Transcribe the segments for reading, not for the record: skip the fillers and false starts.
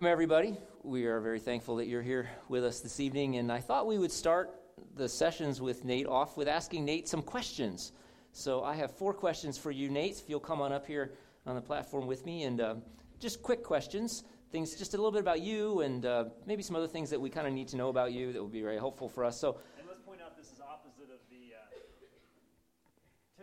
Welcome, everybody. We are very thankful that you're here with us this evening, and I thought we would start the sessions with Nate off with asking Nate some questions. So I have four questions for you, Nate, if you'll come on up here on the platform with me, and just quick questions, things just a little bit about you, and maybe some other things that we kind of need to know about you that would be very helpful for us. So, and let's point out this is opposite of the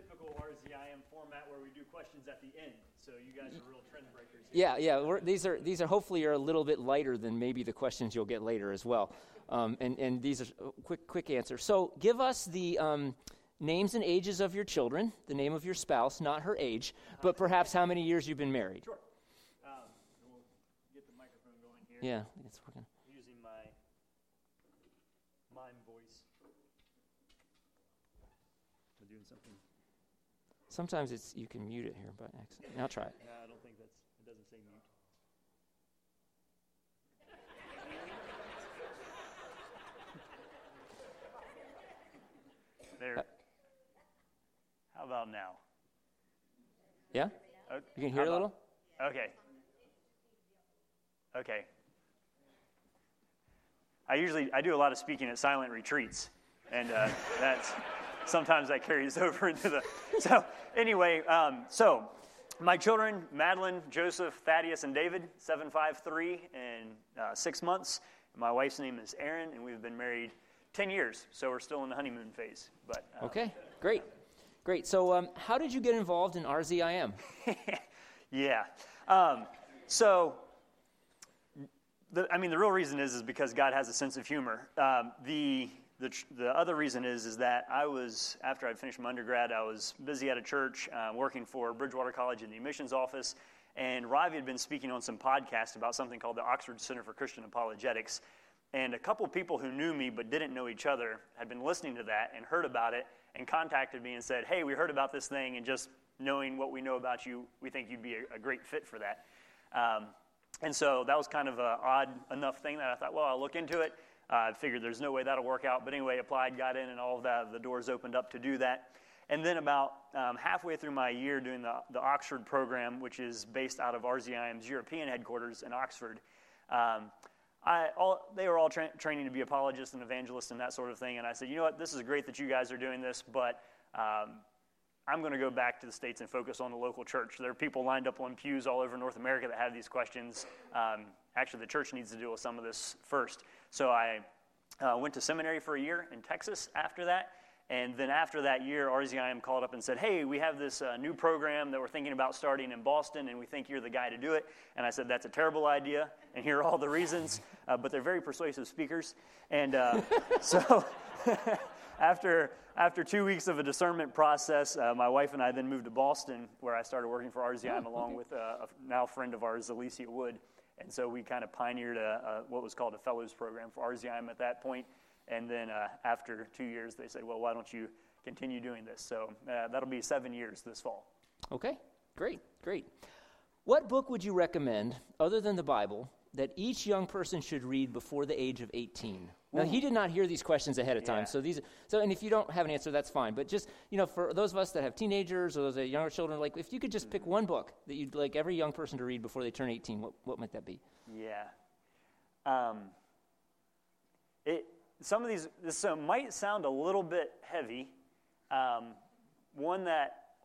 typical RZIM format where we do questions at the end, so you guys are real trend breakers. Yeah. These are hopefully are a little bit lighter than maybe the questions you'll get later as well, and these are quick answers. So give us the names and ages of your children, the name of your spouse, not her age, but perhaps how many years you've been married. Sure. We'll get the microphone going here. Yeah, it's working. Using my mime voice. I'm doing something. Sometimes you can mute it here by accident. Now try it. No, I don't think that's. Doesn't say mute. There. How about now? Yeah? Okay. You can hear a little? Okay. I do a lot of speaking at silent retreats, and sometimes that carries over into the, so. My children, Madeline, Joseph, Thaddeus, and David, 7, 5, 3, and 6 months. My wife's name is Erin, and we've been married 10 years, so we're still in the honeymoon phase. But okay, great. So how did you get involved in RZIM? Yeah. The real reason is because God has a sense of humor. The other reason is that after I'd finished my undergrad, I was busy at a church working for Bridgewater College in the admissions office, and Ravi had been speaking on some podcast about something called the Oxford Center for Christian Apologetics, and a couple people who knew me but didn't know each other had been listening to that and heard about it and contacted me and said, hey, we heard about this thing, and just knowing what we know about you, we think you'd be a great fit for that. And so that was kind of an odd enough thing that I thought, well, I'll look into it. I figured there's no way that'll work out, but anyway, applied, got in, and all of that. The doors opened up to do that. And then about halfway through my year doing the Oxford program, which is based out of RZIM's European headquarters in Oxford, they were all training to be apologists and evangelists and that sort of thing, and I said, you know what, this is great that you guys are doing this, but I'm going to go back to the States and focus on the local church. There are people lined up on pews all over North America that have these questions. Actually, the church needs to deal with some of this first. So I went to seminary for a year in Texas after that, and then after that year, RZIM called up and said, hey, we have this new program that we're thinking about starting in Boston, and we think you're the guy to do it. And I said, that's a terrible idea, and here are all the reasons, but they're very persuasive speakers. And so after 2 weeks of a discernment process, my wife and I then moved to Boston, where I started working for RZIM along with a now friend of ours, Alicia Wood. And so we kind of pioneered what was called a fellows program for RZIM at that point. And then after 2 years, they said, well, why don't you continue doing this? So that'll be 7 years this fall. Okay, great. What book would you recommend, other than the Bible, that each young person should read before the age of 18? Now, he did not hear these questions ahead of time, yeah. And if you don't have an answer, that's fine. But just, for those of us that have teenagers or those that have younger children, if you could just pick one book that you'd like every young person to read before they turn 18, what might that be? Yeah. Some of these, so might sound a little bit heavy. One that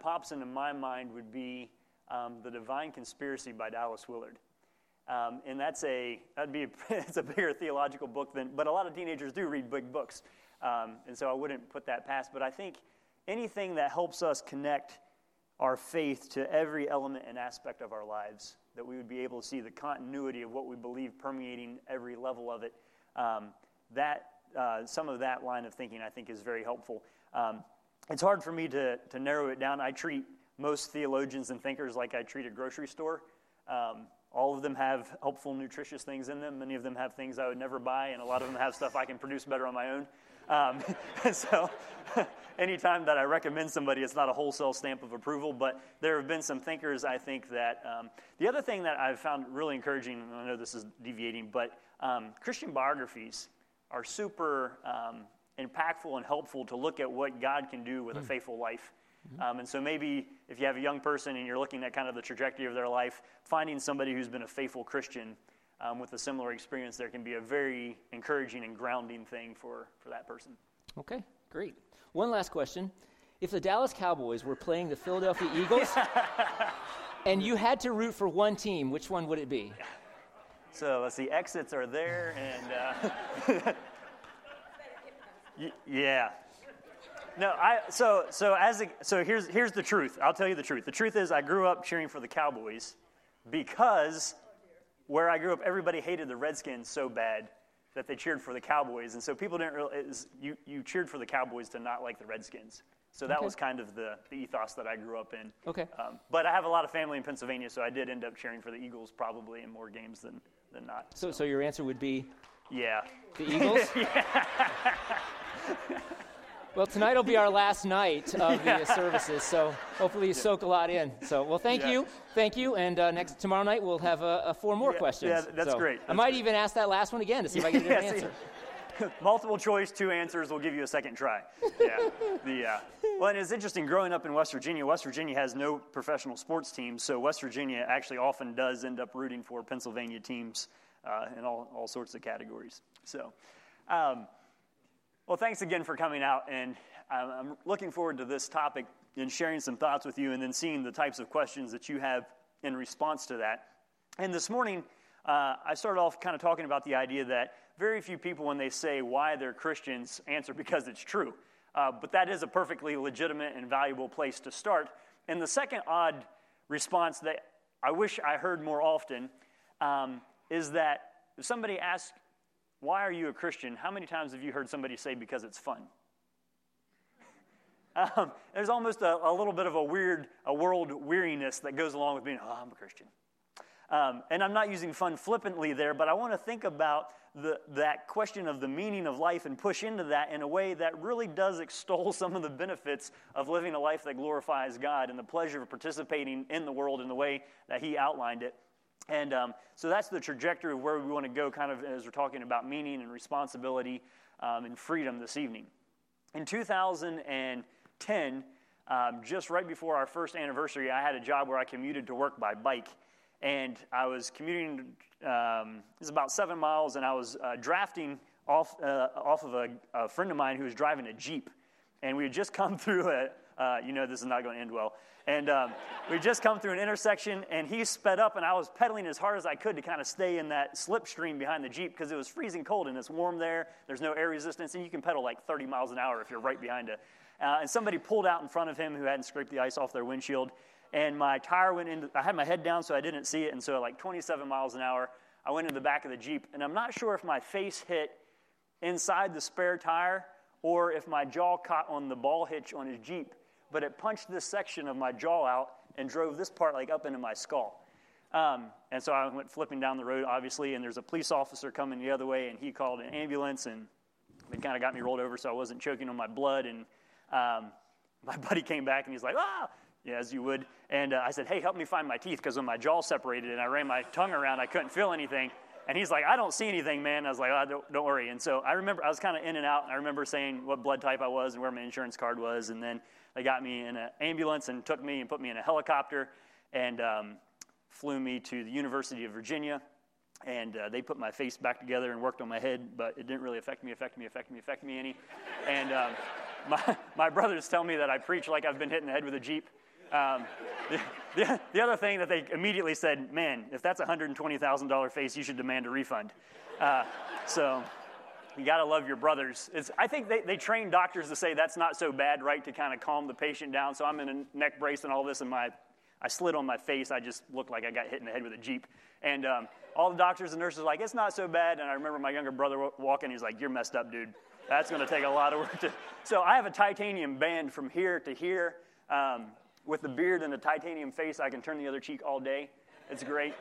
pops into my mind would be The Divine Conspiracy by Dallas Willard. And it's a bigger theological book but a lot of teenagers do read big books, and so I wouldn't put that past. But I think anything that helps us connect our faith to every element and aspect of our lives, that we would be able to see the continuity of what we believe permeating every level of it. Some of that line of thinking I think is very helpful. It's hard for me to narrow it down. I treat most theologians and thinkers like I treat a grocery store. All of them have helpful, nutritious things in them. Many of them have things I would never buy, and a lot of them have stuff I can produce better on my own. So anytime that I recommend somebody, it's not a wholesale stamp of approval, but there have been some thinkers, I think, that... the other thing that I've found really encouraging, and I know this is deviating, but Christian biographies are super impactful and helpful to look at what God can do with a faithful life. And so maybe if you have a young person and you're looking at kind of the trajectory of their life, finding somebody who's been a faithful Christian with a similar experience there can be a very encouraging and grounding thing for that person. Okay, great. One last question. If the Dallas Cowboys were playing the Philadelphia Eagles and you had to root for one team, which one would it be? So let's see, exits are there and yeah. No, here's the truth. I'll tell you the truth. The truth is I grew up cheering for the Cowboys because where I grew up, everybody hated the Redskins so bad that they cheered for the Cowboys. And so people didn't realize you cheered for the Cowboys to not like the Redskins. So that was kind of the ethos that I grew up in. Okay. But I have a lot of family in Pennsylvania, so I did end up cheering for the Eagles probably in more games than not. So your answer would be? Yeah. The Eagles? Yeah. Well, tonight will be our last night of the services, so hopefully you soak a lot in. So, well, thank you, and tomorrow night we'll have four more questions. Yeah, that's great. That's I might even ask that last one again to see if I can get an answer. Multiple choice, two answers, we'll give you a second try. Yeah. Well, and it's interesting, growing up in West Virginia, has no professional sports teams, so West Virginia actually often does end up rooting for Pennsylvania teams in all sorts of categories. So, well, thanks again for coming out, and I'm looking forward to this topic and sharing some thoughts with you and then seeing the types of questions that you have in response to that. And this morning, I started off kind of talking about the idea that very few people, when they say why they're Christians, answer because it's true. But that is a perfectly legitimate and valuable place to start. And the second odd response that I wish I heard more often is that if somebody asks, why are you a Christian? How many times have you heard somebody say, because it's fun? There's almost a little bit of a world weariness that goes along with being, I'm a Christian. And I'm not using fun flippantly there, but I want to think about that question of the meaning of life and push into that in a way that really does extol some of the benefits of living a life that glorifies God and the pleasure of participating in the world in the way that he outlined it. And so that's the trajectory of where we want to go kind of as we're talking about meaning and responsibility and freedom this evening. In 2010, just right before our first anniversary, I had a job where I commuted to work by bike. And I was commuting, it was about 7 miles, and I was drafting off of a friend of mine who was driving a Jeep. And we had just come through this is not going to end well. And we just come through an intersection, and he sped up, and I was pedaling as hard as I could to kind of stay in that slipstream behind the Jeep because it was freezing cold, and it's warm there. There's no air resistance, and you can pedal like 30 miles an hour if you're right behind it. And somebody pulled out in front of him who hadn't scraped the ice off their windshield, and my tire went into, I had my head down so I didn't see it, and so at like 27 miles an hour, I went into the back of the Jeep, and I'm not sure if my face hit inside the spare tire or if my jaw caught on the ball hitch on his Jeep. But it punched this section of my jaw out and drove this part like up into my skull. And so I went flipping down the road, obviously, and there's a police officer coming the other way, and he called an ambulance, and it kind of got me rolled over so I wasn't choking on my blood. And my buddy came back, and he's like, ah, yeah, as you would. And I said, hey, help me find my teeth, because when my jaw separated and I ran my tongue around, I couldn't feel anything. And he's like, I don't see anything, man. I was like, oh, don't worry. And so I remember I was kind of in and out, and I remember saying what blood type I was and where my insurance card was, and then they got me in an ambulance and took me and put me in a helicopter and flew me to the University of Virginia. And they put my face back together and worked on my head, but it didn't really affect me any. And my brothers tell me that I preach like I've been hit in the head with a Jeep. The other thing that they immediately said, man, if that's a $120,000 face, you should demand a refund. So... you got to love your brothers. I think they train doctors to say that's not so bad, right, to kind of calm the patient down. So I'm in a neck brace and all this, and I slid on my face. I just looked like I got hit in the head with a Jeep. And all the doctors and nurses are like, it's not so bad. And I remember my younger brother walking. He's like, you're messed up, dude. That's going to take a lot of work. So I have a titanium band from here to here. With the beard and the titanium face, I can turn the other cheek all day. It's great.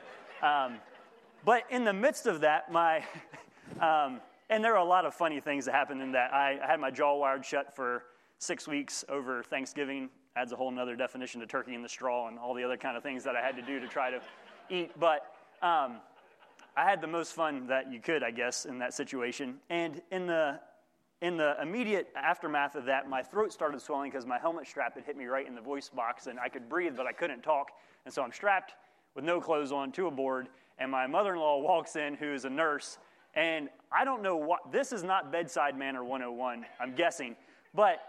But in the midst of that, my... and there are a lot of funny things that happened in that. I had my jaw wired shut for 6 weeks over Thanksgiving. Adds a whole nother definition to turkey in the straw and all the other kind of things that I had to do to try to eat. But I had the most fun that you could, I guess, in that situation. And in the In the immediate aftermath of that, my throat started swelling because my helmet strap had hit me right in the voice box, and I could breathe, but I couldn't talk. And so I'm strapped with no clothes on to a board, and my mother-in-law walks in, who is a nurse, and I don't know what, this is not bedside manner 101, I'm guessing, but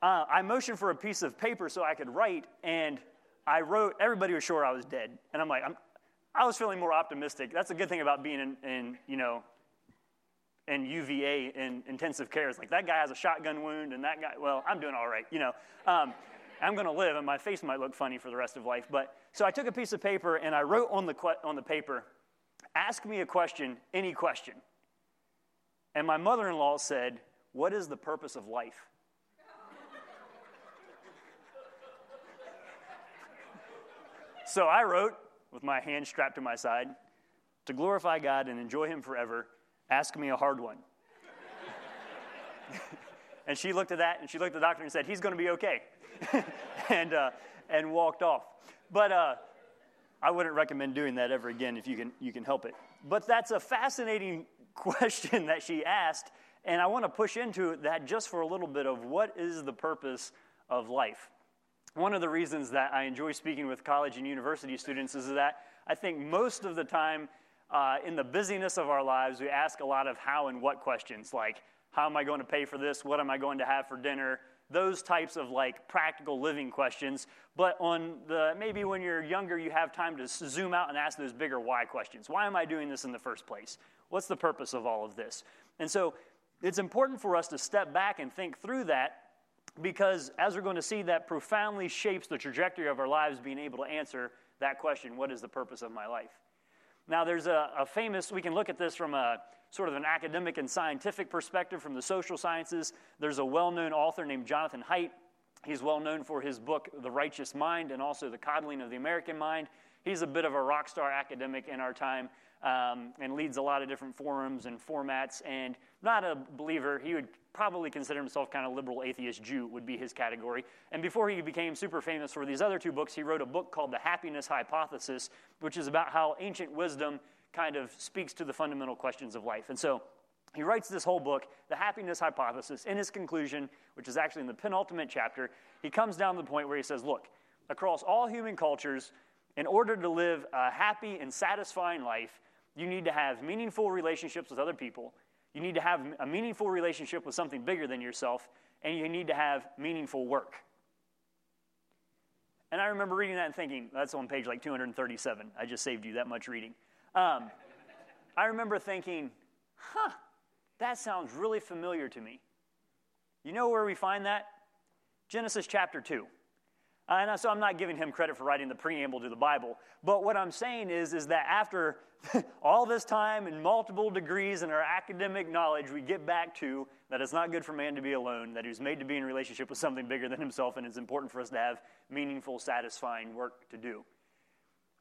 I motioned for a piece of paper so I could write, and I wrote, everybody was sure I was dead. And I'm like, I was feeling more optimistic. That's a good thing about being in UVA in intensive care. It's like, that guy has a shotgun wound, and that guy, well, I'm doing all right, I'm going to live, and my face might look funny for the rest of life. But so I took a piece of paper, and I wrote on the paper, ask me a question, any question. And my mother-in-law said, what is the purpose of life? So I wrote, with my hand strapped to my side, to glorify God and enjoy him forever, ask me a hard one. And she looked at that, and she looked at the doctor and said, he's going to be okay. and walked off. But I wouldn't recommend doing that ever again if you can help it. But that's a fascinating question that she asked, and I want to push into that just for a little bit of what is the purpose of life. One of the reasons that I enjoy speaking with college and university students is that I think most of the time in the busyness of our lives, we ask a lot of how and what questions, like how am I going to pay for this? What am I going to have for dinner? Those types of like practical living questions, but maybe when you're younger, you have time to zoom out and ask those bigger why questions. Why am I doing this in the first place? What's the purpose of all of this? And so it's important for us to step back and think through that, because as we're going to see, that profoundly shapes the trajectory of our lives, being able to answer that question, what is the purpose of my life? Now there's a famous, we can look at this from a sort of an academic and scientific perspective from the social sciences. There's a well-known author named Jonathan Haidt. He's well-known for his book, The Righteous Mind, and also The Coddling of the American Mind. He's a bit of a rock star academic in our time and leads a lot of different forums and formats, and not a believer. He would probably consider himself kind of liberal atheist Jew would be his category. And before he became super famous for these other two books, he wrote a book called The Happiness Hypothesis, which is about how ancient wisdom kind of speaks to the fundamental questions of life. And so he writes this whole book, The Happiness Hypothesis. In his conclusion, which is actually in the penultimate chapter, he comes down to the point where he says, look, across all human cultures, in order to live a happy and satisfying life, you need to have meaningful relationships with other people. You need to have a meaningful relationship with something bigger than yourself, and you need to have meaningful work. And I remember reading that and thinking, that's on page like 237. I just saved you that much reading. I remember thinking, that sounds really familiar to me. You know where we find that? Genesis chapter 2. And so I'm not giving him credit for writing the preamble to the Bible, but what I'm saying is that after all this time and multiple degrees in our academic knowledge, we get back to that it's not good for man to be alone, that he was made to be in relationship with something bigger than himself, and it's important for us to have meaningful, satisfying work to do.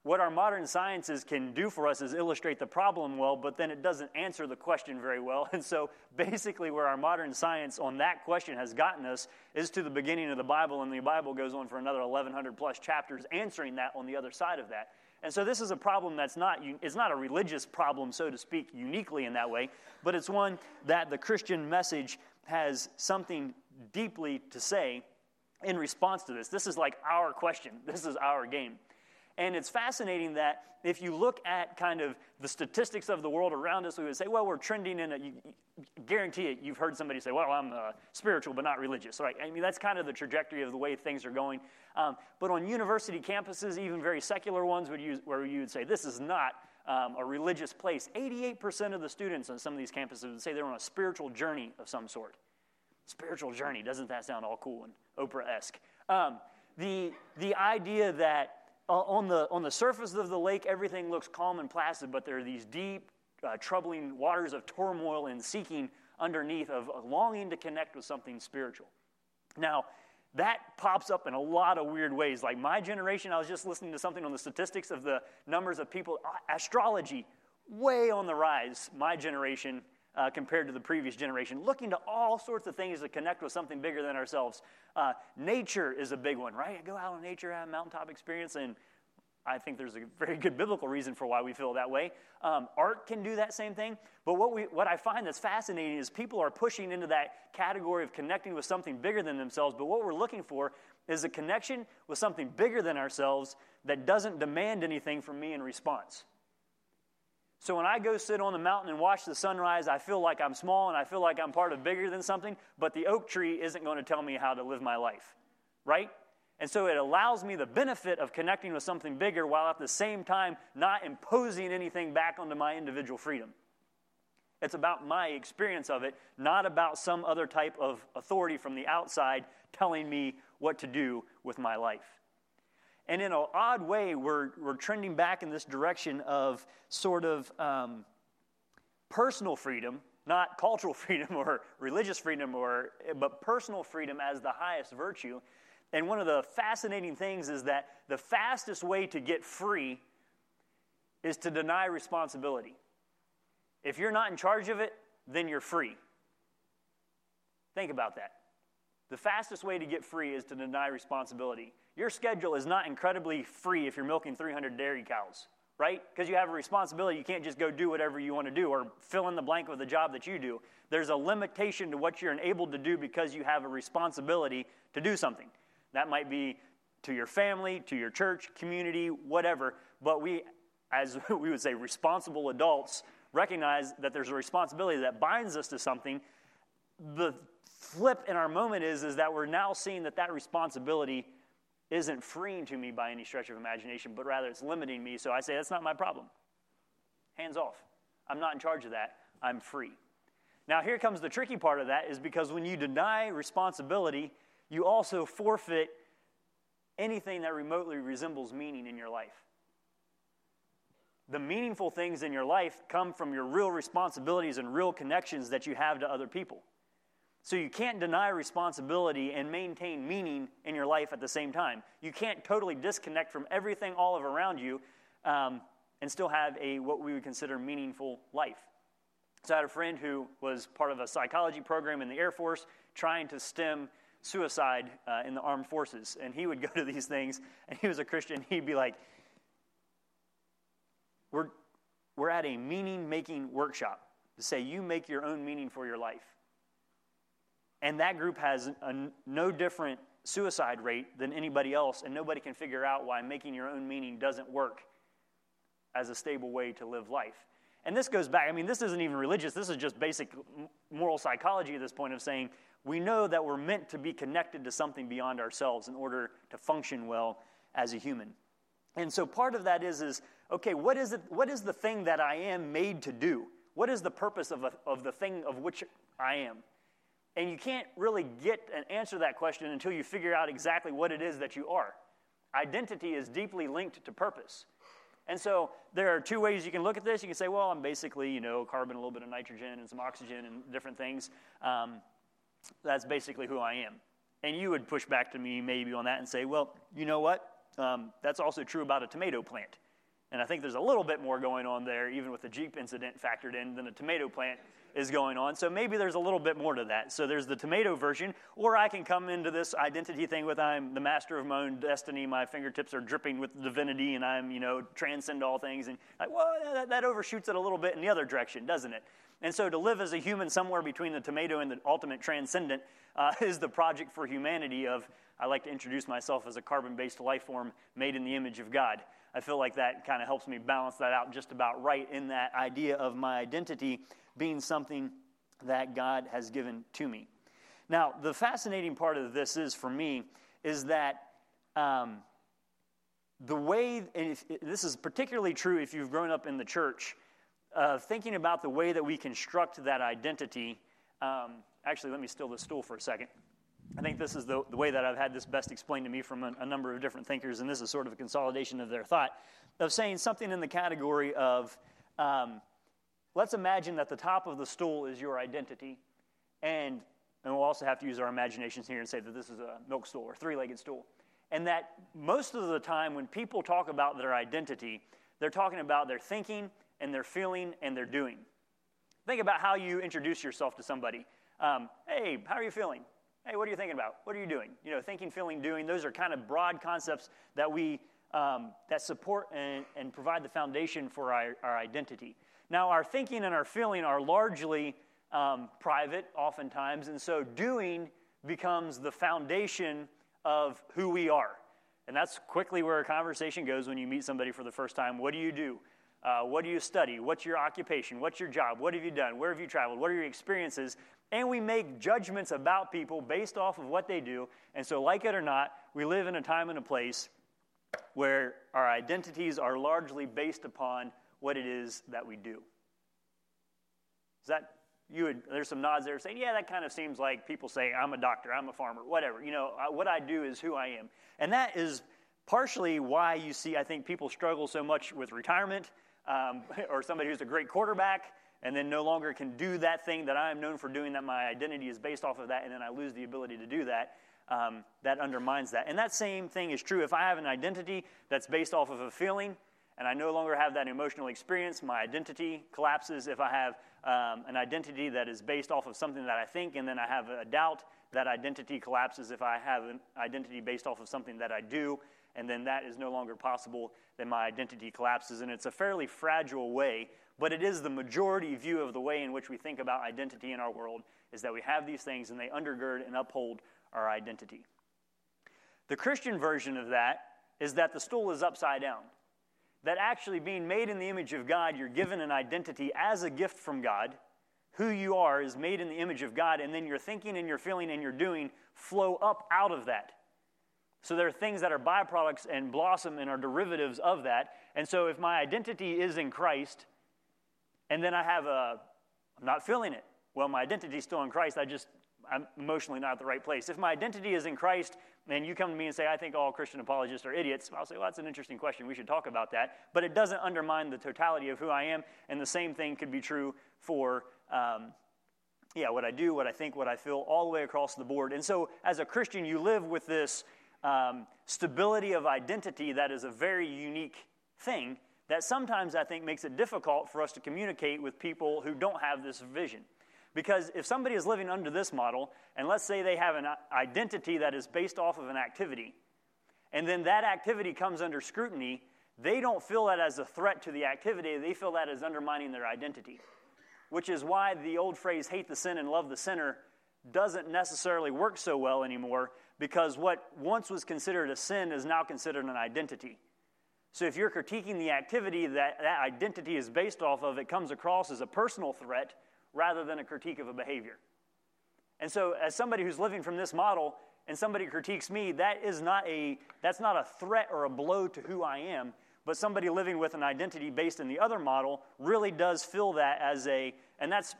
What our modern sciences can do for us is illustrate the problem well, but then it doesn't answer the question very well. And so basically where our modern science on that question has gotten us is to the beginning of the Bible, and the Bible goes on for another 1,100-plus chapters answering that on the other side of that. And so this is a problem that's not, it's not a religious problem, so to speak, uniquely in that way, but it's one that the Christian message has something deeply to say in response to this. This is like our question. This is our game. And it's fascinating that if you look at kind of the statistics of the world around us, we would say, well, we're trending in a, guarantee it, you've heard somebody say, well, I'm spiritual but not religious, right? I mean, that's kind of the trajectory of the way things are going. But on university campuses, even very secular ones, where you would say, this is not a religious place. 88% of the students on some of these campuses would say they're on a spiritual journey of some sort. Spiritual journey, doesn't that sound all cool and Oprah-esque? The idea that on the surface of the lake, everything looks calm and placid, but there are these deep, troubling waters of turmoil and seeking underneath of longing to connect with something spiritual. Now, that pops up in a lot of weird ways. Like my generation, I was just listening to something on the statistics of the numbers of people. Astrology, way on the rise, my generation compared to the previous generation, looking to all sorts of things to connect with something bigger than ourselves. Nature is a big one, right? I go out on nature, have a mountaintop experience, and I think there's a very good biblical reason for why we feel that way. Art can do that same thing. But what I find that's fascinating is people are pushing into that category of connecting with something bigger than themselves. But what we're looking for is a connection with something bigger than ourselves that doesn't demand anything from me in response. So when I go sit on the mountain and watch the sunrise, I feel like I'm small and I feel like I'm part of bigger than something, but the oak tree isn't going to tell me how to live my life, right? And so it allows me the benefit of connecting with something bigger while at the same time not imposing anything back onto my individual freedom. It's about my experience of it, not about some other type of authority from the outside telling me what to do with my life. And in an odd way, we're trending back in this direction of sort of personal freedom, not cultural freedom or religious freedom, but personal freedom as the highest virtue. And one of the fascinating things is that the fastest way to get free is to deny responsibility. If you're not in charge of it, then you're free. Think about that. The fastest way to get free is to deny responsibility. Your schedule is not incredibly free if you're milking 300 dairy cows, right? Because you have a responsibility. You can't just go do whatever you want to do or fill in the blank with the job that you do. There's a limitation to what you're enabled to do because you have a responsibility to do something. That might be to your family, to your church, community, whatever. But we, as we would say, responsible adults, recognize that there's a responsibility that binds us to something. The flip in our moment is that we're now seeing that responsibility isn't freeing to me by any stretch of imagination, but rather it's limiting me. So I say, that's not my problem. Hands off. I'm not in charge of that. I'm free. Now, here comes the tricky part of that, is because when you deny responsibility, you also forfeit anything that remotely resembles meaning in your life. The meaningful things in your life come from your real responsibilities and real connections that you have to other people. So you can't deny responsibility and maintain meaning in your life at the same time. You can't totally disconnect from everything all of around you and still have a what we would consider meaningful life. So I had a friend who was part of a psychology program in the Air Force trying to stem suicide in the armed forces. And he would go to these things, and he was a Christian. He'd be like, we're at a meaning-making workshop to say you make your own meaning for your life. And that group has a no different suicide rate than anybody else, and nobody can figure out why making your own meaning doesn't work as a stable way to live life. And this goes back, I mean, this isn't even religious. This is just basic moral psychology at this point of saying we know that we're meant to be connected to something beyond ourselves in order to function well as a human. And so part of that is okay, what is the thing that I am made to do? What is the purpose of the thing of which I am? And you can't really get an answer to that question until you figure out exactly what it is that you are. Identity is deeply linked to purpose. And so there are two ways you can look at this. You can say, well, I'm basically, carbon, a little bit of nitrogen, and some oxygen and different things. That's basically who I am. And you would push back to me maybe on that and say, well, you know what? That's also true about a tomato plant. And I think there's a little bit more going on there, even with the Jeep incident factored in, than a tomato plant is going on. So maybe there's a little bit more to that. So there's the tomato version, or I can come into this identity thing with I'm the master of my own destiny, my fingertips are dripping with divinity, and I'm, transcend all things. And like, well, that overshoots it a little bit in the other direction, doesn't it? And so to live as a human somewhere between the tomato and the ultimate transcendent is the project for humanity of, I like to introduce myself as a carbon-based life form made in the image of God. I feel like that kind of helps me balance that out just about right in that idea of my identity being something that God has given to me. Now, the fascinating part of this is, for me, is that the way, and this is particularly true if you've grown up in the church, thinking about the way that we construct that identity. Actually, let me steal this stool for a second. I think this is the way that I've had this best explained to me from a number of different thinkers, and this is sort of a consolidation of their thought, of saying something in the category of, let's imagine that the top of the stool is your identity, and we'll also have to use our imaginations here and say that this is a milk stool or three-legged stool, and that most of the time when people talk about their identity, they're talking about their thinking and their feeling and their doing. Think about how you introduce yourself to somebody. Hey, how are you feeling? Hey, what are you thinking about? What are you doing? Thinking, feeling, doing, those are kind of broad concepts that we that support and provide the foundation for our identity. Now, our thinking and our feeling are largely private oftentimes, and so doing becomes the foundation of who we are. And that's quickly where a conversation goes when you meet somebody for the first time. What do you do? What do you study? What's your occupation? What's your job? What have you done? Where have you traveled? What are your experiences? And we make judgments about people based off of what they do. And so, like it or not, we live in a time and a place where our identities are largely based upon what it is that we do. Is that you? There's some nods there saying, yeah, that kind of seems like people say, I'm a doctor, I'm a farmer, whatever. You know, what I do is who I am. And that is partially why you see, I think, people struggle so much with retirement, or somebody who's a great quarterback and then no longer can do that thing that I am known for doing, that my identity is based off of that, and then I lose the ability to do that. That undermines that. And that same thing is true. If I have an identity that's based off of a feeling, and I no longer have that emotional experience, my identity collapses. If I have an identity that is based off of something that I think, and then I have a doubt, that identity collapses. If I have an identity based off of something that I do, and then that is no longer possible, then my identity collapses. And it's a fairly fragile way, but it is the majority view of the way in which we think about identity in our world, is that we have these things and they undergird and uphold our identity. The Christian version of that is that the stool is upside down. That actually, being made in the image of God, you're given an identity as a gift from God. Who you are is made in the image of God, and then your thinking and your feeling and your doing flow up out of that. So there are things that are byproducts and blossom and are derivatives of that. And so if my identity is in Christ, and then I have I'm not feeling it. Well, my identity is still in Christ. I'm emotionally not at the right place. If my identity is in Christ, and you come to me and say, I think all Christian apologists are idiots, I'll say, well, that's an interesting question. We should talk about that. But it doesn't undermine the totality of who I am, and the same thing could be true for, what I do, what I think, what I feel, all the way across the board. And so as a Christian, you live with this stability of identity that is a very unique thing that sometimes I think makes it difficult for us to communicate with people who don't have this vision. Because if somebody is living under this model, and let's say they have an identity that is based off of an activity, and then that activity comes under scrutiny, they don't feel that as a threat to the activity. They feel that as undermining their identity, which is why the old phrase, hate the sin and love the sinner, doesn't necessarily work so well anymore, because what once was considered a sin is now considered an identity. So if you're critiquing the activity that identity is based off of, it comes across as a personal threat rather than a critique of a behavior. And so as somebody who's living from this model and somebody critiques me, that's not a threat or a blow to who I am, but somebody living with an identity based in the other model really does feel that as and that's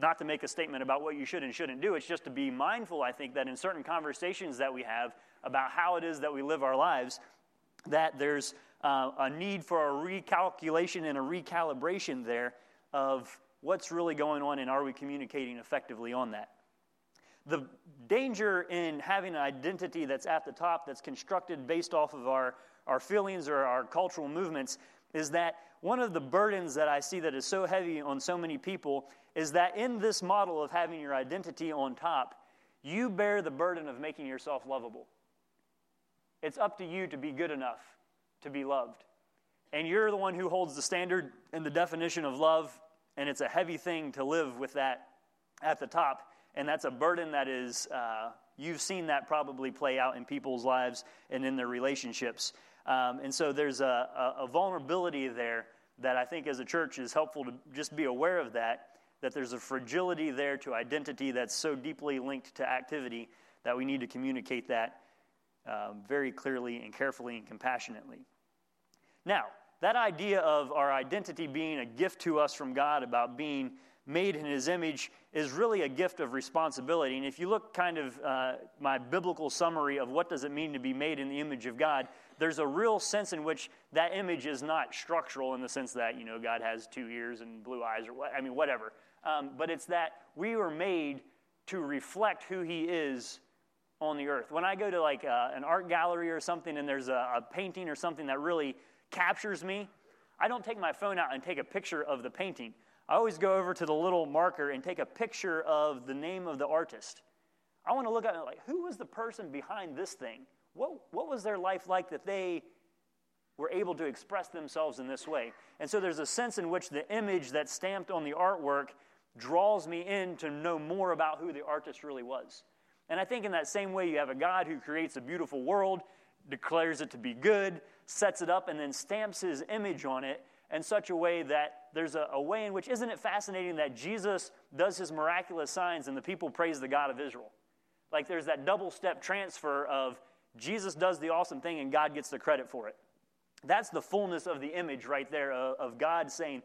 not to make a statement about what you should and shouldn't do, it's just to be mindful, I think, that in certain conversations that we have about how it is that we live our lives, that there's a need for a recalculation and a recalibration there of what's really going on, and are we communicating effectively on that? The danger in having an identity that's at the top, that's constructed based off of our feelings or our cultural movements, is that one of the burdens that I see that is so heavy on so many people is that in this model of having your identity on top, you bear the burden of making yourself lovable. It's up to you to be good enough to be loved. And you're the one who holds the standard and the definition of love. And it's a heavy thing to live with that at the top. And that's a burden that is, you've seen that probably play out in people's lives and in their relationships. And so there's a vulnerability there that I think as a church is helpful to just be aware of, that there's a fragility there to identity that's so deeply linked to activity that we need to communicate that very clearly and carefully and compassionately. Now, that idea of our identity being a gift to us from God, about being made in His image, is really a gift of responsibility. And if you look kind of my biblical summary of what does it mean to be made in the image of God, there's a real sense in which that image is not structural in the sense that, God has two ears and blue eyes or whatever. But it's that we were made to reflect who He is on the earth. When I go to an art gallery or something and there's a painting or something that really captures me, I don't take my phone out and take a picture of the painting. I always go over to the little marker and take a picture of the name of the artist. I want to look at it like, who was the person behind this thing? What was their life like that they were able to express themselves in this way. And so there's a sense in which the image that's stamped on the artwork draws me in to know more about who the artist really was. And I think in that same way, you have a God who creates a beautiful world, declares it to be good, sets it up, and then stamps his image on it in such a way that there's a way in which, isn't it fascinating that Jesus does his miraculous signs and the people praise the God of Israel? Like there's that double-step transfer of Jesus does the awesome thing and God gets the credit for it. That's the fullness of the image right there of God saying,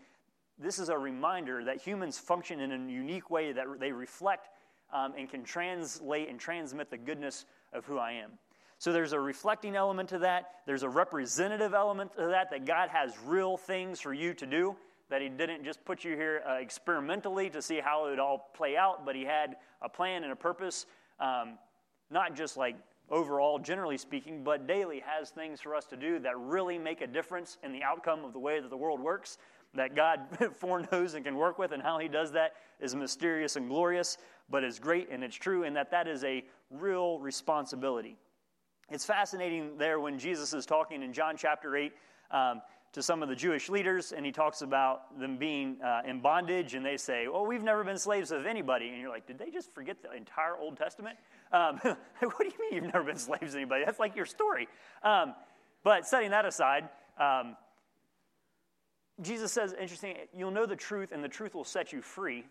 this is a reminder that humans function in a unique way that they reflect and can translate and transmit the goodness of who I am. So there's a reflecting element to that. There's a representative element to that, that God has real things for you to do, that he didn't just put you here experimentally to see how it would all play out, but he had a plan and a purpose, not just like overall, generally speaking, but daily has things for us to do that really make a difference in the outcome of the way that the world works, that God foreknows and can work with, and how he does that is mysterious and glorious, but is great and it's true, and that is a real responsibility. It's fascinating there when Jesus is talking in John chapter 8 to some of the Jewish leaders, and he talks about them being in bondage, and they say, oh, we've never been slaves of anybody. And you're like, did they just forget the entire Old Testament? What do you mean you've never been slaves of anybody? That's like your story. But setting that aside, Jesus says, interesting, you'll know the truth, and the truth will set you free.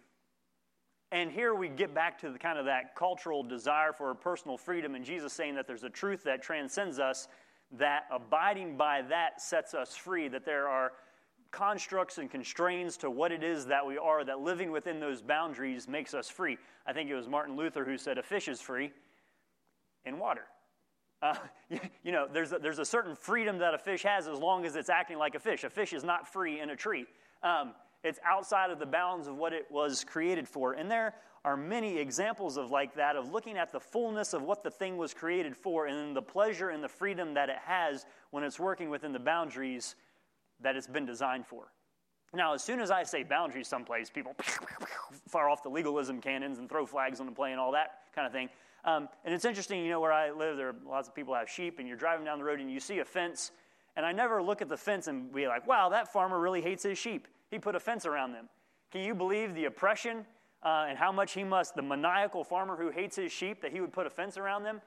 And here we get back to the kind of that cultural desire for personal freedom, and Jesus saying that there's a truth that transcends us, that abiding by that sets us free, that there are constructs and constraints to what it is that we are, that living within those boundaries makes us free. I think it was Martin Luther who said, a fish is free in water. You know, there's a certain freedom that a fish has as long as it's acting like a fish. A fish is not free in a tree. It's outside of the bounds of what it was created for. And there are many examples of like that, of looking at the fullness of what the thing was created for, and then the pleasure and the freedom that it has when it's working within the boundaries that it's been designed for. Now, as soon as I say boundaries someplace, people fire off the legalism cannons and throw flags on the play and all that kind of thing. And it's interesting, you know, where I live, there are lots of people who have sheep, and you're driving down the road, and you see a fence, and I never look at the fence and be like, wow, that farmer really hates his sheep. He put a fence around them. Can you believe the oppression and how much he must, the maniacal farmer who hates his sheep, that he would put a fence around them?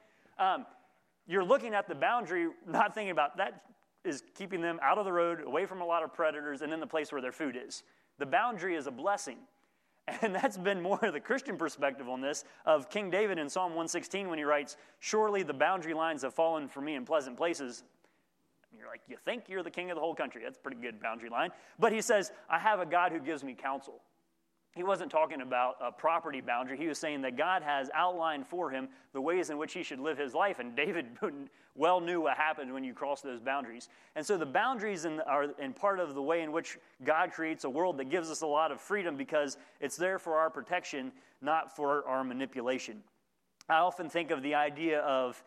You're looking at the boundary, not thinking about that is keeping them out of the road, away from a lot of predators, and in the place where their food is. The boundary is a blessing. And that's been more of the Christian perspective on this, of King David in Psalm 116 when he writes, surely the boundary lines have fallen for me in pleasant places. And you're like, you think you're the king of the whole country. That's a pretty good boundary line. But he says, I have a God who gives me counsel. He wasn't talking about a property boundary. He was saying that God has outlined for him the ways in which he should live his life, and David well knew what happened when you cross those boundaries. And so the boundaries are in part of the way in which God creates a world that gives us a lot of freedom, because it's there for our protection, not for our manipulation. I often think of the idea of,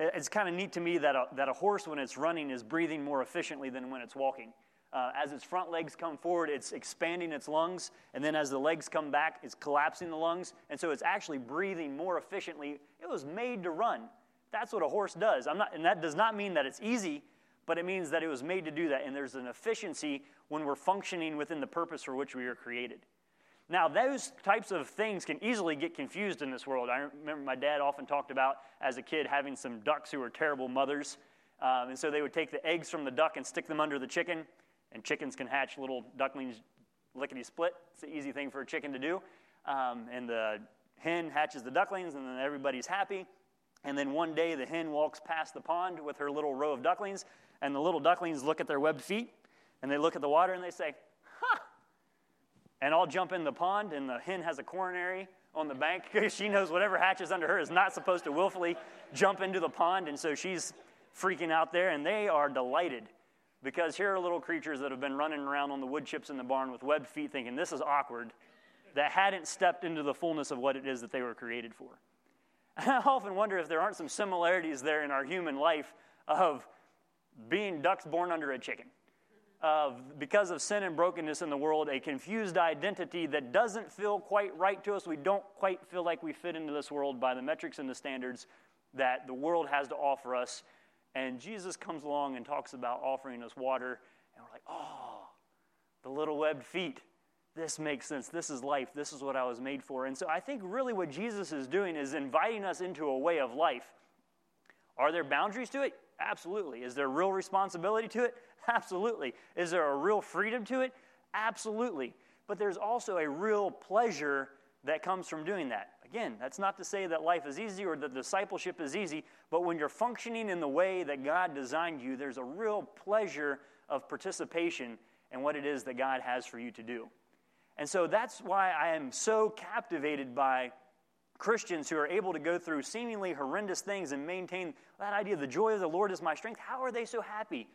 it's kind of neat to me that a horse when it's running is breathing more efficiently than when it's walking. As its front legs come forward, it's expanding its lungs, and then as the legs come back, it's collapsing the lungs, and so it's actually breathing more efficiently. It was made to run. That's what a horse does. And that does not mean that it's easy, but it means that it was made to do that, and there's an efficiency when we're functioning within the purpose for which we are created. Now, those types of things can easily get confused in this world. I remember my dad often talked about, as a kid, having some ducks who were terrible mothers, and so they would take the eggs from the duck and stick them under the chicken. And chickens can hatch little ducklings lickety-split. It's an easy thing for a chicken to do. And the hen hatches the ducklings, and then everybody's happy. And then one day the hen walks past the pond with her little row of ducklings, and the little ducklings look at their webbed feet, and they look at the water, and they say, ha! And I'll jump in the pond, and the hen has a coronary on the bank, because she knows whatever hatches under her is not supposed to willfully jump into the pond, and so she's freaking out there, and they are delighted. Because here are little creatures that have been running around on the wood chips in the barn with webbed feet thinking, this is awkward, that hadn't stepped into the fullness of what it is that they were created for. And I often wonder if there aren't some similarities there in our human life of being ducks born under a chicken, of because of sin and brokenness in the world, a confused identity that doesn't feel quite right to us. We don't quite feel like we fit into this world by the metrics and the standards that the world has to offer us. And Jesus comes along and talks about offering us water. And we're like, oh, the little webbed feet. This makes sense. This is life. This is what I was made for. And so I think really what Jesus is doing is inviting us into a way of life. Are there boundaries to it? Absolutely. Is there real responsibility to it? Absolutely. Is there a real freedom to it? Absolutely. But there's also a real pleasure that comes from doing that. Again, that's not to say that life is easy or that discipleship is easy, but when you're functioning in the way that God designed you, there's a real pleasure of participation in what it is that God has for you to do. And so that's why I am so captivated by Christians who are able to go through seemingly horrendous things and maintain that idea, the joy of the Lord is my strength. How are they so happy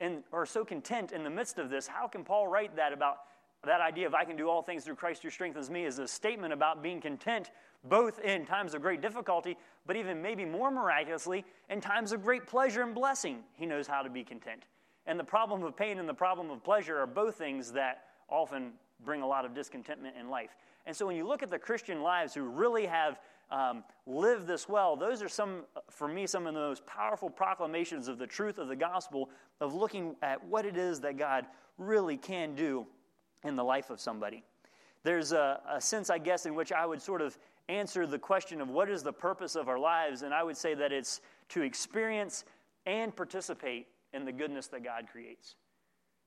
and are so content in the midst of this? How can Paul write that about that idea of I can do all things through Christ who strengthens me is a statement about being content both in times of great difficulty, but even maybe more miraculously, in times of great pleasure and blessing, he knows how to be content. And the problem of pain and the problem of pleasure are both things that often bring a lot of discontentment in life. And so when you look at the Christian lives who really have lived this well, those are some, for me, some of the most powerful proclamations of the truth of the gospel, of looking at what it is that God really can do in the life of somebody. There's a sense, I guess, in which I would sort of answer the question of what is the purpose of our lives, and I would say that it's to experience and participate in the goodness that God creates.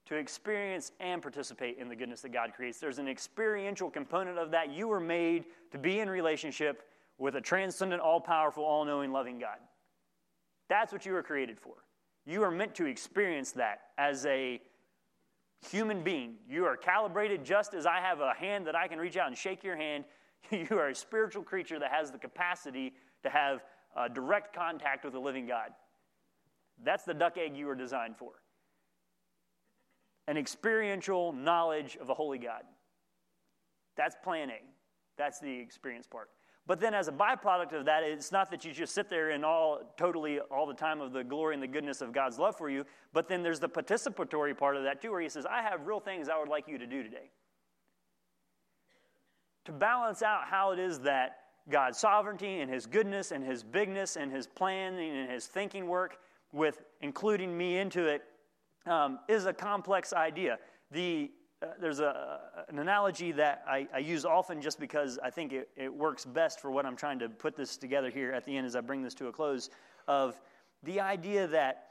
To experience and participate in the goodness that God creates. There's an experiential component of that. You were made to be in relationship with a transcendent, all-powerful, all-knowing, loving God. That's what you were created for. You are meant to experience that as a human being. You are calibrated just as I have a hand that I can reach out and shake your hand. You are a spiritual creature that has the capacity to have direct contact with the living God. That's the duck egg you were designed for. An experiential knowledge of a holy God. That's plan A. That's the experience part. But then as a byproduct of that, it's not that you just sit there and all the time of the glory and the goodness of God's love for you, but then there's the participatory part of that too, where he says, I have real things I would like you to do today. To balance out how it is that God's sovereignty and his goodness and his bigness and his planning and his thinking work with including me into it is a complex idea. There's an analogy that I use often just because I think it works best for what I'm trying to put this together here at the end as I bring this to a close, of the idea that,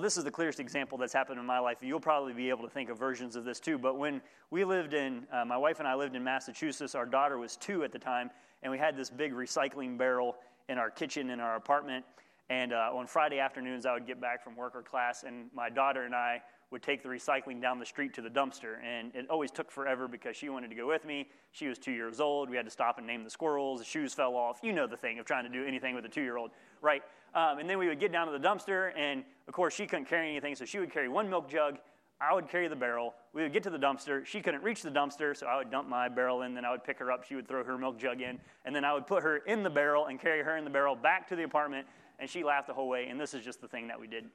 this is the clearest example that's happened in my life. You'll probably be able to think of versions of this too, but when we lived in, my wife and I lived in Massachusetts, our daughter was 2 at the time, and we had this big recycling barrel in our kitchen in our apartment, and on Friday afternoons I would get back from work or class, and my daughter and I would take the recycling down the street to the dumpster, and it always took forever because she wanted to go with me. She was 2 years old. We had to stop and name the squirrels. The shoes fell off. You know the thing of trying to do anything with a 2-year-old, right? And then we would get down to the dumpster, and of course she couldn't carry anything, so she would carry one milk jug. I would carry the barrel. We would get to the dumpster. She couldn't reach the dumpster, so I would dump my barrel in, then I would pick her up. She would throw her milk jug in, and then I would put her in the barrel and carry her in the barrel back to the apartment, and she laughed the whole way, and this is just the thing that we did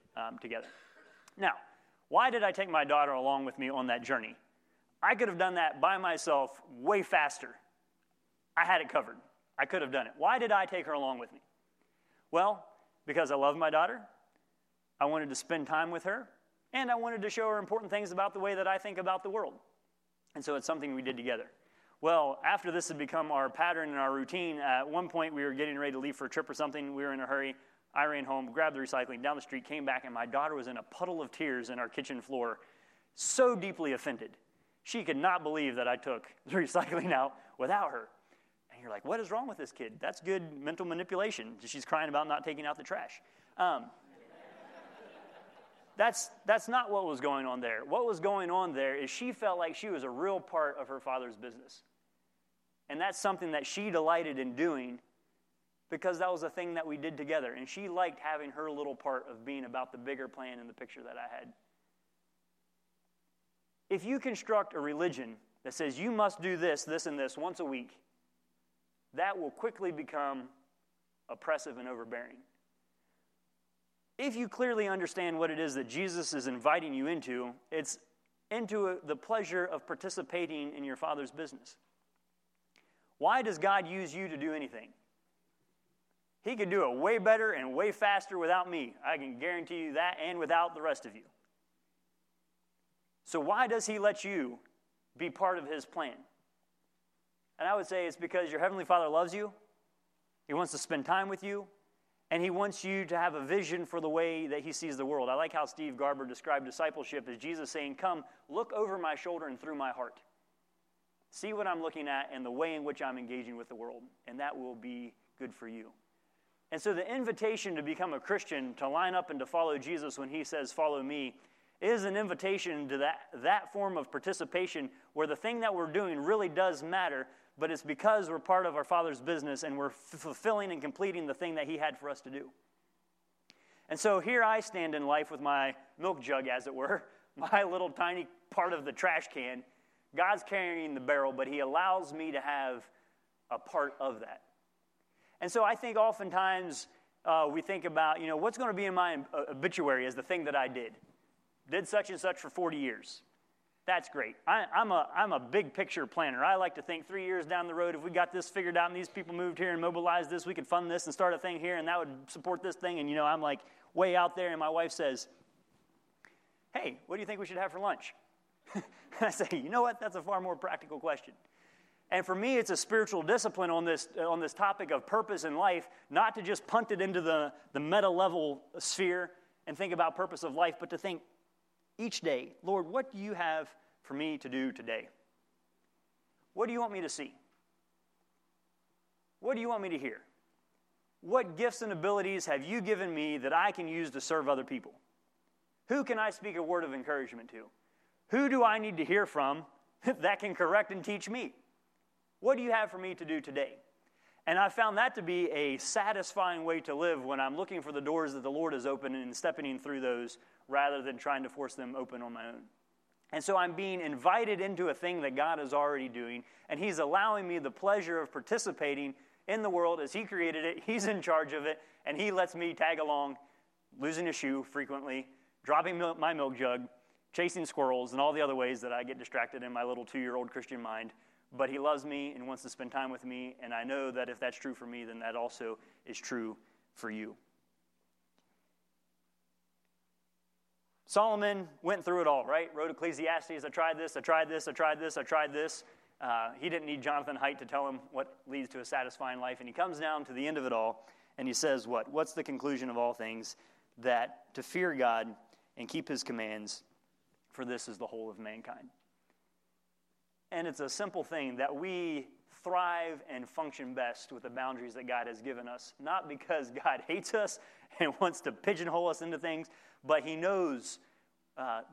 together. Now, why did I take my daughter along with me on that journey? I could have done that by myself way faster. I had it covered. I could have done it. Why did I take her along with me? Well, because I love my daughter. I wanted to spend time with her. And I wanted to show her important things about the way that I think about the world. And so it's something we did together. Well, after this had become our pattern and our routine, at one point we were getting ready to leave for a trip or something. We were in a hurry. I ran home, grabbed the recycling, down the street, came back, and my daughter was in a puddle of tears in our kitchen floor, so deeply offended. She could not believe that I took the recycling out without her. And you're like, what is wrong with this kid? That's good mental manipulation. She's crying about not taking out the trash. That's not what was going on there. What was going on there is she felt like she was a real part of her father's business. And that's something that she delighted in doing, because that was a thing that we did together. And she liked having her little part of being about the bigger plan and the picture that I had. If you construct a religion that says you must do this, this, and this once a week, that will quickly become oppressive and overbearing. If you clearly understand what it is that Jesus is inviting you into, it's into the pleasure of participating in your Father's business. Why does God use you to do anything? He could do it way better and way faster without me. I can guarantee you that, and without the rest of you. So why does he let you be part of his plan? And I would say it's because your Heavenly Father loves you. He wants to spend time with you. And he wants you to have a vision for the way that he sees the world. I like how Steve Garber described discipleship as Jesus saying, come, look over my shoulder and through my heart. See what I'm looking at and the way in which I'm engaging with the world. And that will be good for you. And so the invitation to become a Christian, to line up and to follow Jesus when he says, follow me, is an invitation to that form of participation where the thing that we're doing really does matter, but it's because we're part of our Father's business and we're fulfilling and completing the thing that he had for us to do. And so here I stand in life with my milk jug, as it were, my little tiny part of the trash can. God's carrying the barrel, but he allows me to have a part of that. And so I think oftentimes we think about, what's going to be in my obituary as the thing that I did. Did such and such for 40 years. That's great. I'm a big picture planner. I like to think 3 years down the road, if we got this figured out and these people moved here and mobilized this, we could fund this and start a thing here and that would support this thing. And, I'm like way out there. And my wife says, hey, what do you think we should have for lunch? I say, you know what? That's a far more practical question. And for me, it's a spiritual discipline on this topic of purpose in life, not to just punt it into the meta level sphere and think about purpose of life, but to think, each day, Lord, what do you have for me to do today? What do you want me to see? What do you want me to hear? What gifts and abilities have you given me that I can use to serve other people? Who can I speak a word of encouragement to? Who do I need to hear from that can correct and teach me? What do you have for me to do today? And I found that to be a satisfying way to live when I'm looking for the doors that the Lord has opened and stepping in through those rather than trying to force them open on my own. And so I'm being invited into a thing that God is already doing, and he's allowing me the pleasure of participating in the world as he created it. He's in charge of it, and he lets me tag along, losing a shoe frequently, dropping my milk jug, chasing squirrels, and all the other ways that I get distracted in my little 2-year-old Christian mind. But he loves me and wants to spend time with me, and I know that if that's true for me, then that also is true for you. Solomon went through it all, right? Wrote Ecclesiastes, I tried this. He didn't need Jonathan Haidt to tell him what leads to a satisfying life, and he comes down to the end of it all, and he says what? What's the conclusion of all things? That to fear God and keep his commands, for this is the whole of mankind. And it's a simple thing that we thrive and function best with the boundaries that God has given us. Not because God hates us and wants to pigeonhole us into things, but he knows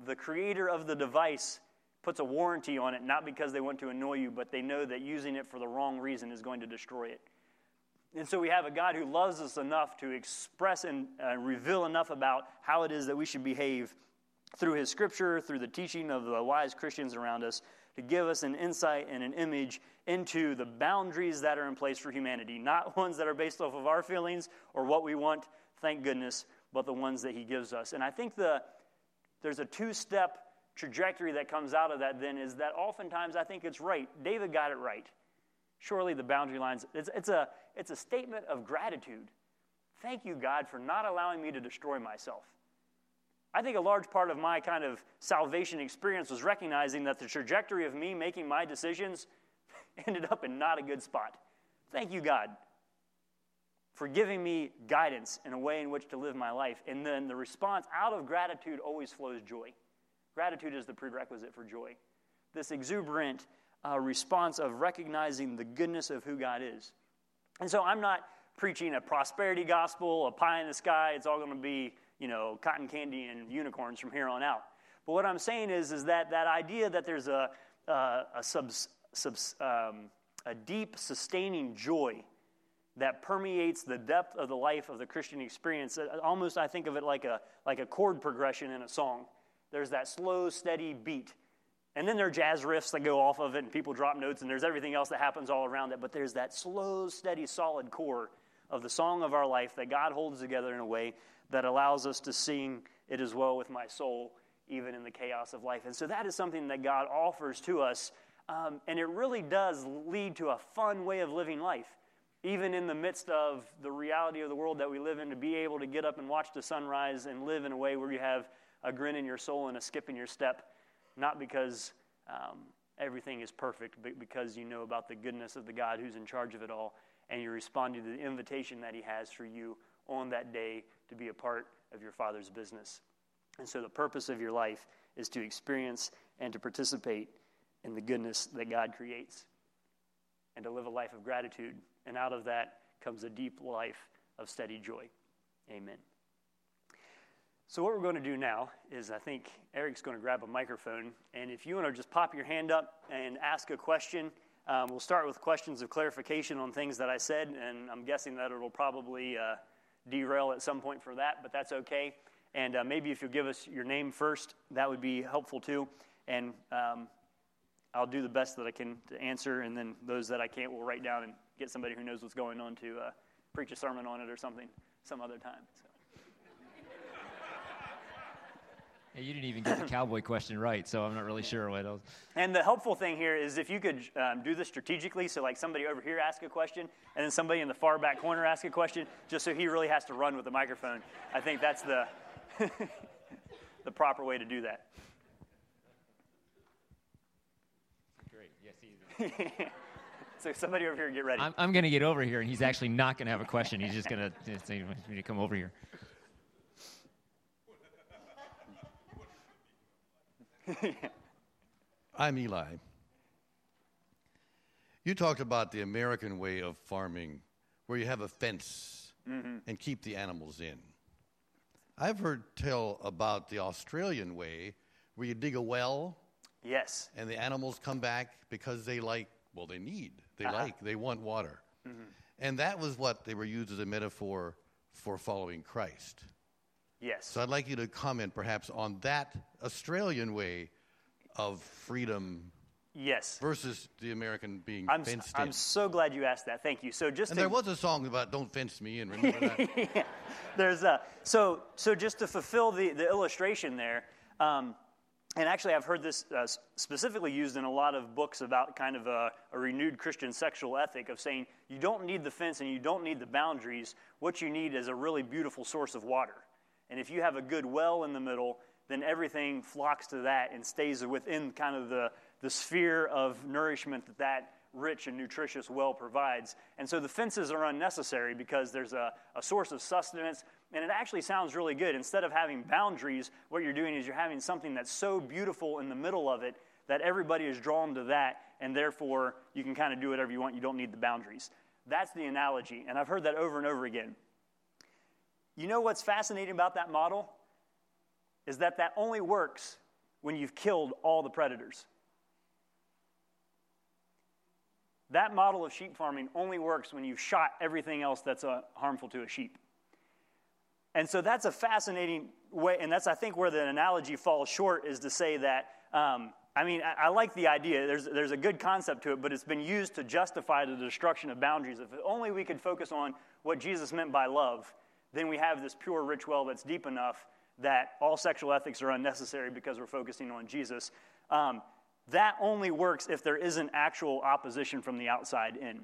the creator of the device puts a warranty on it, not because they want to annoy you, but they know that using it for the wrong reason is going to destroy it. And so we have a God who loves us enough to express and reveal enough about how it is that we should behave through his scripture, through the teaching of the wise Christians around us, to give us an insight and an image into the boundaries that are in place for humanity, not ones that are based off of our feelings or what we want, thank goodness, but the ones that he gives us. And I think there's a two-step trajectory that comes out of that then is that oftentimes I think it's right. David got it right. Surely the boundary lines, it's a statement of gratitude. Thank you, God, for not allowing me to destroy myself. I think a large part of my kind of salvation experience was recognizing that the trajectory of me making my decisions ended up in not a good spot. Thank you, God, for giving me guidance in a way in which to live my life. And then the response out of gratitude always flows joy. Gratitude is the prerequisite for joy. This exuberant response of recognizing the goodness of who God is. And so I'm not preaching a prosperity gospel, a pie in the sky, it's all going to be cotton candy and unicorns from here on out. But what I'm saying is that idea that there's a deep, sustaining joy that permeates the depth of the life of the Christian experience. Almost, I think of it like a chord progression in a song. There's that slow, steady beat. And then there are jazz riffs that go off of it, and people drop notes, and there's everything else that happens all around it. But there's that slow, steady, solid core of the song of our life that God holds together in a way that allows us to sing it as well with my soul, even in the chaos of life. And so that is something that God offers to us, and it really does lead to a fun way of living life. even in the midst of the reality of the world that we live in, to be able to get up and watch the sunrise and live in a way where you have a grin in your soul and a skip in your step, not because everything is perfect, but because you know about the goodness of the God who's in charge of it all, and you're responding to the invitation that he has for you on that day to be a part of your Father's business. And so the purpose of your life is to experience and to participate in the goodness that God creates and to live a life of gratitude. And out of that comes a deep life of steady joy. Amen. So what we're going to do now is, I think Eric's going to grab a microphone, and if you want to just pop your hand up and ask a question, we'll start with questions of clarification on things that I said, and I'm guessing that it'll probably derail at some point for that, but that's okay. And maybe if you'll give us your name first, that would be helpful too, and I'll do the best that I can to answer, and then those that I can't will write down and get somebody who knows what's going on to preach a sermon on it or something some other time. So. Hey, you didn't even get the cowboy question right, so I'm not really sure what else. And the helpful thing here is if you could do this strategically, so like somebody over here ask a question, and then somebody in the far back corner ask a question, just so he really has to run with the microphone. I think that's the the proper way to do that. Great. Yes, easy. So somebody over here, get ready. I'm going to get over here, and he's actually not going to have a question. He's just going to say, come over here. I'm Eli. You talked about the American way of farming, where you have a fence and keep the animals in. I've heard tell about the Australian way, where you dig a well. Yes. And the animals come back because they want water. Mm-hmm. And that was what they were used as a metaphor for following Christ. Yes. So I'd like you to comment perhaps on that Australian way of freedom versus the American being fenced in. I'm so glad you asked that. Thank you. So just there was a song about "Don't Fence Me In." Remember that? Yeah. There's so just to fulfill the illustration there, and actually I've heard this specifically used in a lot of books about kind of a renewed Christian sexual ethic of saying you don't need the fence and you don't need the boundaries. What you need is a really beautiful source of water. And if you have a good well in the middle, then everything flocks to that and stays within kind of the sphere of nourishment that rich and nutritious well provides. And so the fences are unnecessary because there's a source of sustenance, and it actually sounds really good. Instead of having boundaries, what you're doing is you're having something that's so beautiful in the middle of it that everybody is drawn to that, and therefore you can kind of do whatever you want. You don't need the boundaries. That's the analogy, and I've heard that over and over again. You know what's fascinating about that model is that only works when you've killed all the predators. That model of sheep farming only works when you've shot everything else that's harmful to a sheep. And so that's a fascinating way, and that's, I think, where the analogy falls short is to say that, I like the idea. There's a good concept to it, but it's been used to justify the destruction of boundaries. If only we could focus on what Jesus meant by love, then we have this pure, rich well that's deep enough that all sexual ethics are unnecessary because we're focusing on Jesus. That only works if there isn't actual opposition from the outside in.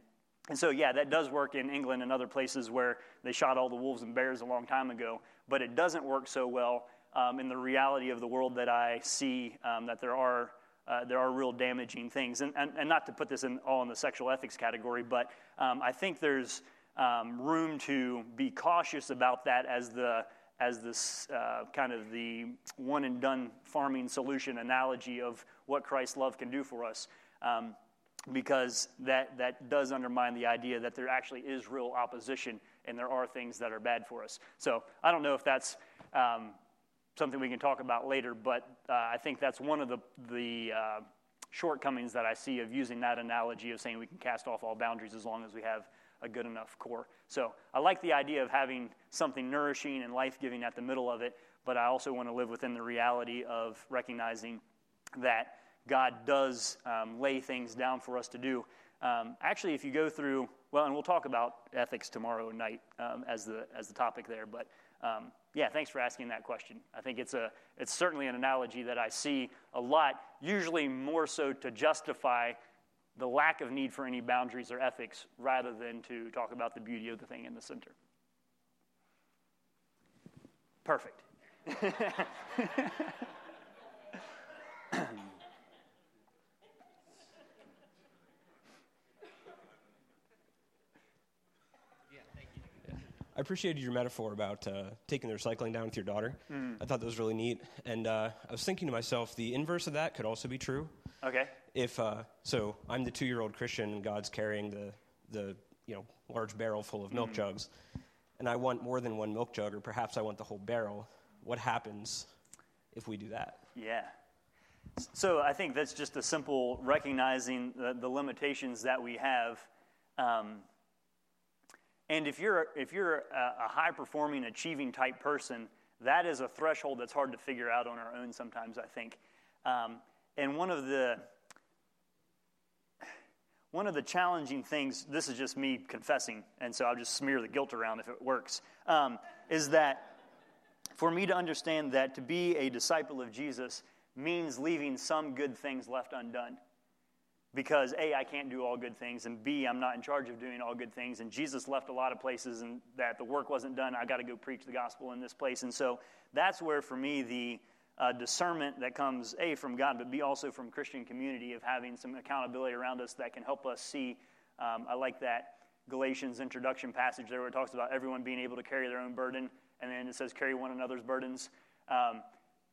And so, yeah, that does work in England and other places where they shot all the wolves and bears a long time ago, but it doesn't work so well in the reality of the world that I see, that there are real damaging things. And not to put this in the sexual ethics category, but I think there's room to be cautious about that as this kind of the one and done farming solution analogy of what Christ's love can do for us, because that does undermine the idea that there actually is real opposition and there are things that are bad for us. So I don't know if that's something we can talk about later, but I think that's one of the shortcomings that I see of using that analogy of saying we can cast off all boundaries as long as we have a good enough core. So I like the idea of having something nourishing and life-giving at the middle of it, but I also want to live within the reality of recognizing that God does lay things down for us to do. Actually, if you go through, and we'll talk about ethics tomorrow night as the topic there, but thanks for asking that question. I think it's certainly an analogy that I see a lot, usually more so to justify the lack of need for any boundaries or ethics rather than to talk about the beauty of the thing in the center. Perfect. I appreciated your metaphor about taking the recycling down with your daughter. I thought that was really neat. And I was thinking to myself, the inverse of that could also be true. Okay. If so I'm the 2-year-old Christian and God's carrying the large barrel full of milk jugs, and I want more than one milk jug, or perhaps I want the whole barrel. What happens if we do that? Yeah. So I think that's just a simple recognizing the limitations that we have. And if you're a high-performing, achieving-type person, that is a threshold that's hard to figure out on our own sometimes, I think. And one of the challenging things, this is just me confessing, and so I'll just smear the guilt around if it works, is that for me to understand that to be a disciple of Jesus means leaving some good things left undone. Because A, I can't do all good things, and B, I'm not in charge of doing all good things, and Jesus left a lot of places and that the work wasn't done. I got to go preach the gospel in this place. And so that's where, for me, the discernment that comes, A, from God, but B, also from Christian community of having some accountability around us that can help us see. I like that Galatians introduction passage there where it talks about everyone being able to carry their own burden, and then it says carry one another's burdens.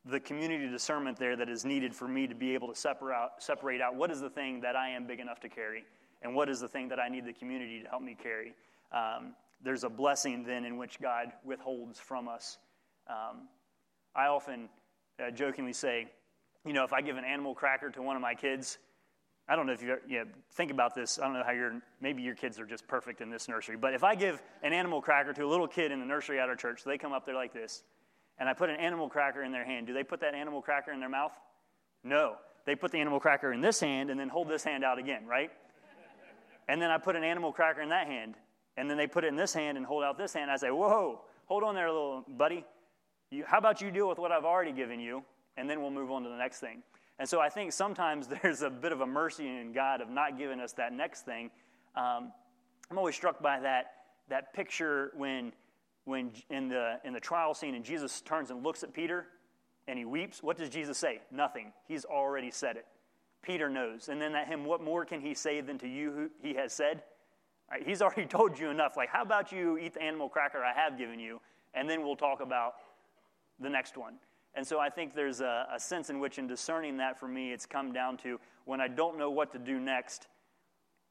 The community discernment there that is needed for me to be able to separate out what is the thing that I am big enough to carry and what is the thing that I need the community to help me carry. There's a blessing then in which God withholds from us. I often jokingly say, if I give an animal cracker to one of my kids, I don't know if you think about this. I don't know how maybe your kids are just perfect in this nursery, but if I give an animal cracker to a little kid in the nursery at our church, so they come up there like this, and I put an animal cracker in their hand. Do they put that animal cracker in their mouth? No. They put the animal cracker in this hand and then hold this hand out again, right? And then I put an animal cracker in that hand, and then they put it in this hand and hold out this hand. I say, whoa, hold on there, little buddy. How about you deal with what I've already given you, and then we'll move on to the next thing. And so I think sometimes there's a bit of a mercy in God of not giving us that next thing. I'm always struck by that picture when in the trial scene and Jesus turns and looks at Peter and he weeps, what does Jesus say? Nothing. He's already said it. Peter knows. And then at him, what more can he say than to you who he has said? Right, he's already told you enough. Like, how about you eat the animal cracker I have given you, and then we'll talk about the next one. And so I think there's a sense in which in discerning that for me, it's come down to when I don't know what to do next,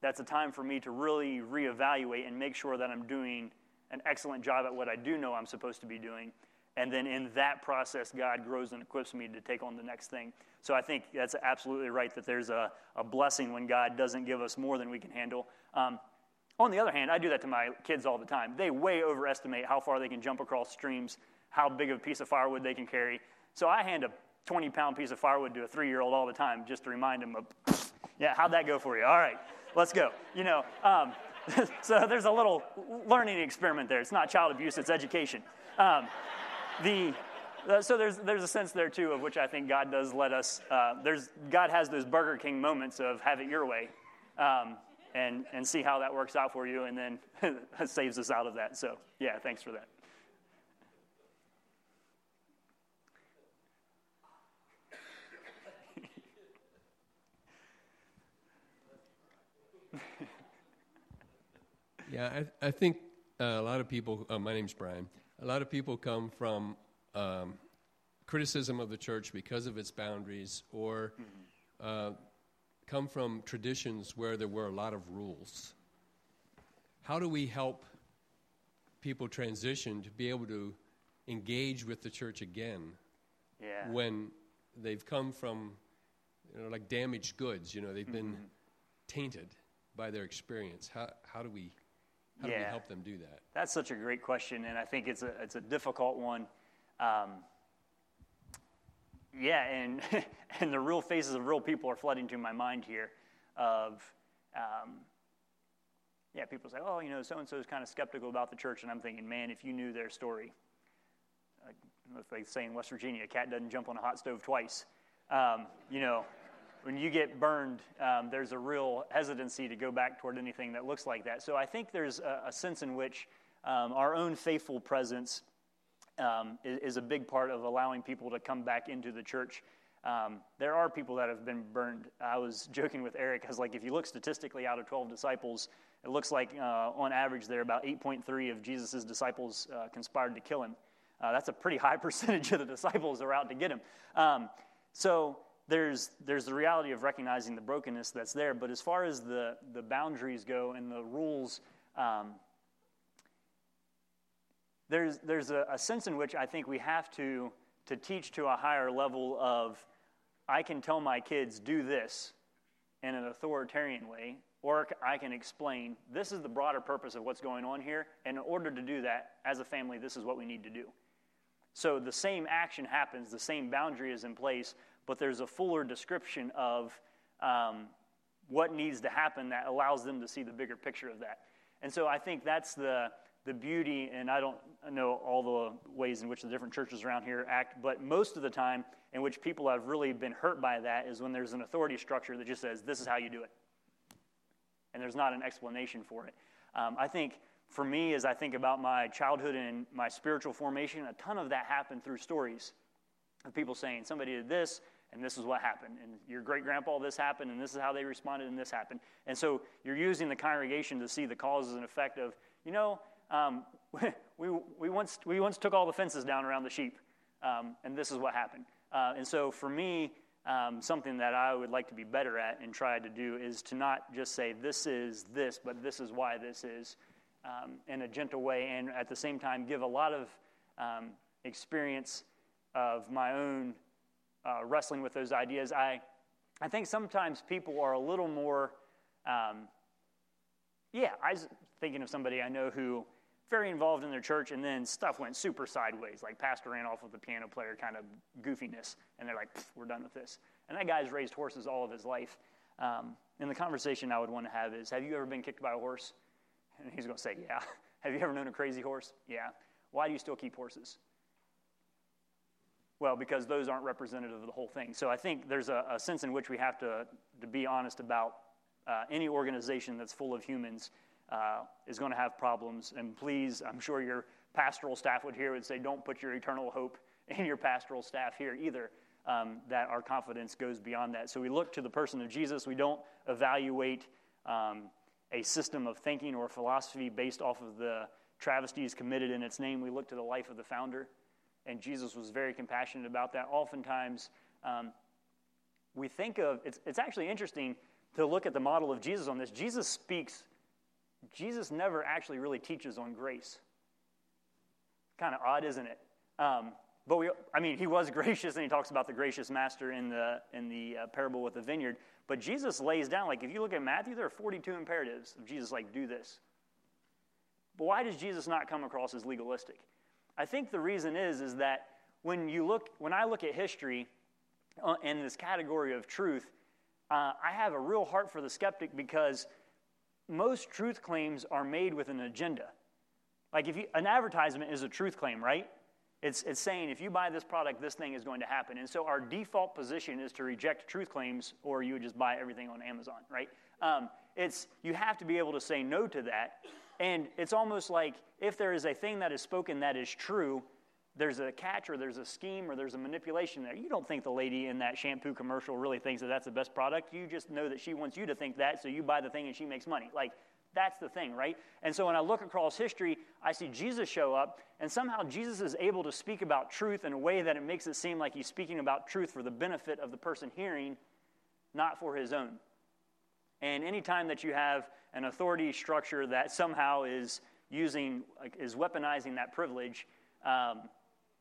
that's a time for me to really reevaluate and make sure that I'm doing an excellent job at what I do know I'm supposed to be doing. And then in that process, God grows and equips me to take on the next thing. So I think that's absolutely right that there's a blessing when God doesn't give us more than we can handle. On the other hand, I do that to my kids all the time. They way overestimate how far they can jump across streams, how big of a piece of firewood they can carry. So I hand a 20-pound piece of firewood to a 3-year-old all the time just to remind him of, how'd that go for you? All right, let's go. So there's a little learning experiment there. It's not child abuse, it's education. So there's a sense there, too, of which I think God does let us. God has those Burger King moments of have it your way and see how that works out for you, and then saves us out of that. So, yeah, thanks for that. Yeah, I think a lot of people, my name's Brian, a lot of people come from criticism of the church because of its boundaries or come from traditions where there were a lot of rules. How do we help people transition to be able to engage with the church again when they've come from, like damaged goods, they've been tainted by their experience? How do we help them do that? That's such a great question, and I think it's a difficult one. And the real faces of real people are flooding to my mind here. People say, so-and-so is kind of skeptical about the church, and I'm thinking, man, if you knew their story. Like they say in West Virginia, a cat doesn't jump on a hot stove twice. when you get burned, there's a real hesitancy to go back toward anything that looks like that. So I think there's a sense in which our own faithful presence is a big part of allowing people to come back into the church. There are people that have been burned. I was joking with Eric. I was like, if you look statistically out of 12 disciples, it looks like on average there about 8.3 of Jesus' disciples conspired to kill him. That's a pretty high percentage of the disciples that are out to get him. So there's the reality of recognizing the brokenness that's there. But as far as the boundaries go and the rules, there's a sense in which I think we have to teach to a higher level of, I can tell my kids, do this in an authoritarian way, or I can explain, this is the broader purpose of what's going on here, and in order to do that, as a family, this is what we need to do. So the same action happens, the same boundary is in place, but there's a fuller description of what needs to happen that allows them to see the bigger picture of that. And so I think that's the beauty, and I don't know all the ways in which the different churches around here act, but most of the time in which people have really been hurt by that is when there's an authority structure that just says, this is how you do it. And there's not an explanation for it. I think, for me, as I think about my childhood and my spiritual formation, a ton of that happened through stories of people saying, somebody did this, and this is what happened, and your great-grandpa, this happened, and this is how they responded, and this happened. And so you're using the congregation to see the causes and effect of, you know, we once took all the fences down around the sheep, and this is what happened. And so for me, something that I would like to be better at and try to do is to not just say this is this, but this is why this is, in a gentle way, and at the same time give a lot of experience of my own wrestling with those ideas. I think sometimes people are a little more, I was thinking of somebody I know who very involved in their church, and then stuff went super sideways, like pastor ran off with the piano player kind of goofiness, and they're like, we're done with this. And that guy's raised horses all of his life. And the conversation I would want to have is, have you ever been kicked by a horse? And he's going to say, yeah. Have you ever known a crazy horse? Yeah. Why do you still keep horses? Well, because those aren't representative of the whole thing. So I think there's a sense in which we have to be honest about any organization that's full of humans is going to have problems. And please, I'm sure your pastoral staff would say, don't put your eternal hope in your pastoral staff here either, that our confidence goes beyond that. So we look to the person of Jesus. We don't evaluate a system of thinking or philosophy based off of the travesties committed in its name. We look to the life of the founder, and Jesus was very compassionate about that. Oftentimes, we think of, it's actually interesting to look at the model of Jesus on this. Jesus never actually really teaches on grace. Kind of odd, isn't it? But he was gracious, and he talks about the gracious master in the parable with the vineyard. But Jesus lays down, like if you look at Matthew, there are 42 imperatives of Jesus, like do this. But why does Jesus not come across as legalistic? I think the reason is that when I look at history and this category of truth, I have a real heart for the skeptic because most truth claims are made with an agenda. Like an advertisement is a truth claim, right? It's saying if you buy this product, this thing is going to happen. And so our default position is to reject truth claims, or you would just buy everything on Amazon, right? You have to be able to say no to that. And it's almost like if there is a thing that is spoken that is true, there's a catch or there's a scheme or there's a manipulation there. You don't think the lady in that shampoo commercial really thinks that that's the best product. You just know that she wants you to think that, so you buy the thing and she makes money. Like, that's the thing, right? And so when I look across history, I see Jesus show up, and somehow Jesus is able to speak about truth in a way that it makes it seem like he's speaking about truth for the benefit of the person hearing, not for his own. And any time that you have an authority structure that somehow is weaponizing that privilege,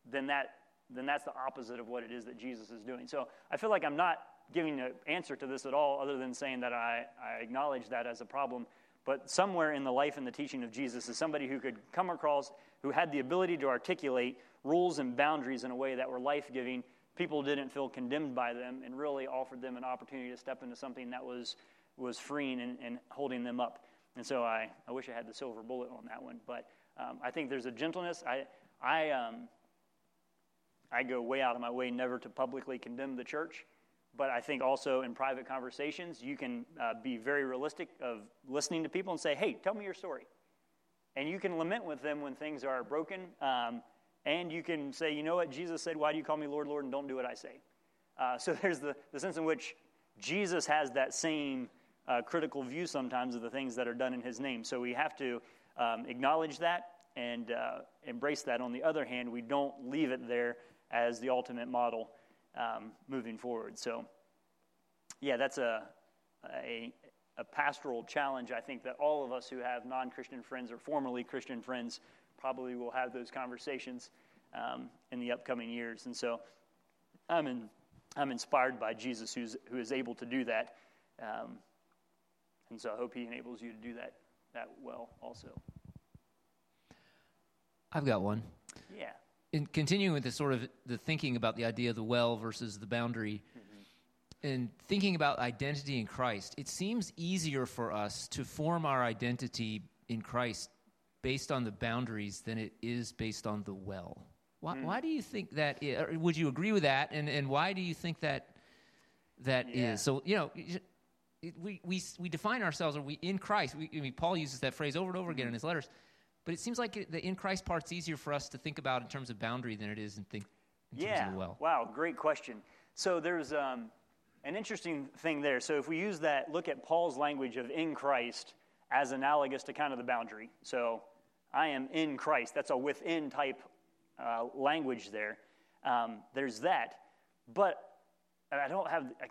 then that's the opposite of what it is that Jesus is doing. So I feel like I'm not giving an answer to this at all other than saying that I acknowledge that as a problem. But somewhere in the life and the teaching of Jesus is somebody who could come across, who had the ability to articulate rules and boundaries in a way that were life-giving. People didn't feel condemned by them and really offered them an opportunity to step into something that was freeing and holding them up. And so I wish I had the silver bullet on that one. But I think there's a gentleness. I go way out of my way never to publicly condemn the church, But I think also in private conversations, you can be very realistic of listening to people and say, hey, tell me your story. And you can lament with them when things are broken. And you can say, you know what? Jesus said, why do you call me Lord, Lord, and don't do what I say? So there's the sense in which Jesus has that same critical view sometimes of the things that are done in his name. So we have to acknowledge that and embrace that. On the other hand, we don't leave it there as the ultimate model moving forward. So, yeah, that's a pastoral challenge. I think that all of us who have non-Christian friends or formerly Christian friends probably will have those conversations in the upcoming years. And so I'm inspired by Jesus who is able to do that. And so I hope he enables you to do that well also. I've got one. Yeah. In continuing with this sort of the thinking about the idea of the well versus the boundary, mm-hmm. and thinking about identity in Christ, it seems easier for us to form our identity in Christ based on the boundaries than it is based on the well. Why do you think that is? Or would you agree with that? And why do you think that yeah. is? So, you know, we define ourselves, or we in Christ. Paul uses that phrase over and over again in his letters. But it seems like the in Christ part's easier for us to think about in terms of boundary than it is in terms of the well. Wow, great question. So there's an interesting thing there. So if we use that, look at Paul's language of in Christ as analogous to kind of the boundary. So I am in Christ. That's a within type language there. There's that. But I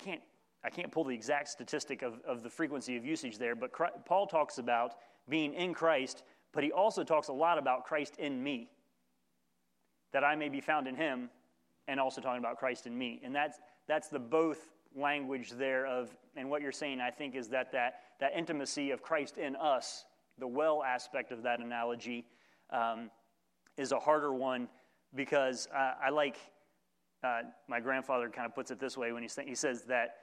can't pull the exact statistic of the frequency of usage there, but Paul talks about being in Christ, but he also talks a lot about Christ in me, that I may be found in him, and also talking about Christ in me. And that's the both language there of, and what you're saying, I think, is that intimacy of Christ in us, the well aspect of that analogy, is a harder one, because I like, my grandfather kind of puts it this way when he says that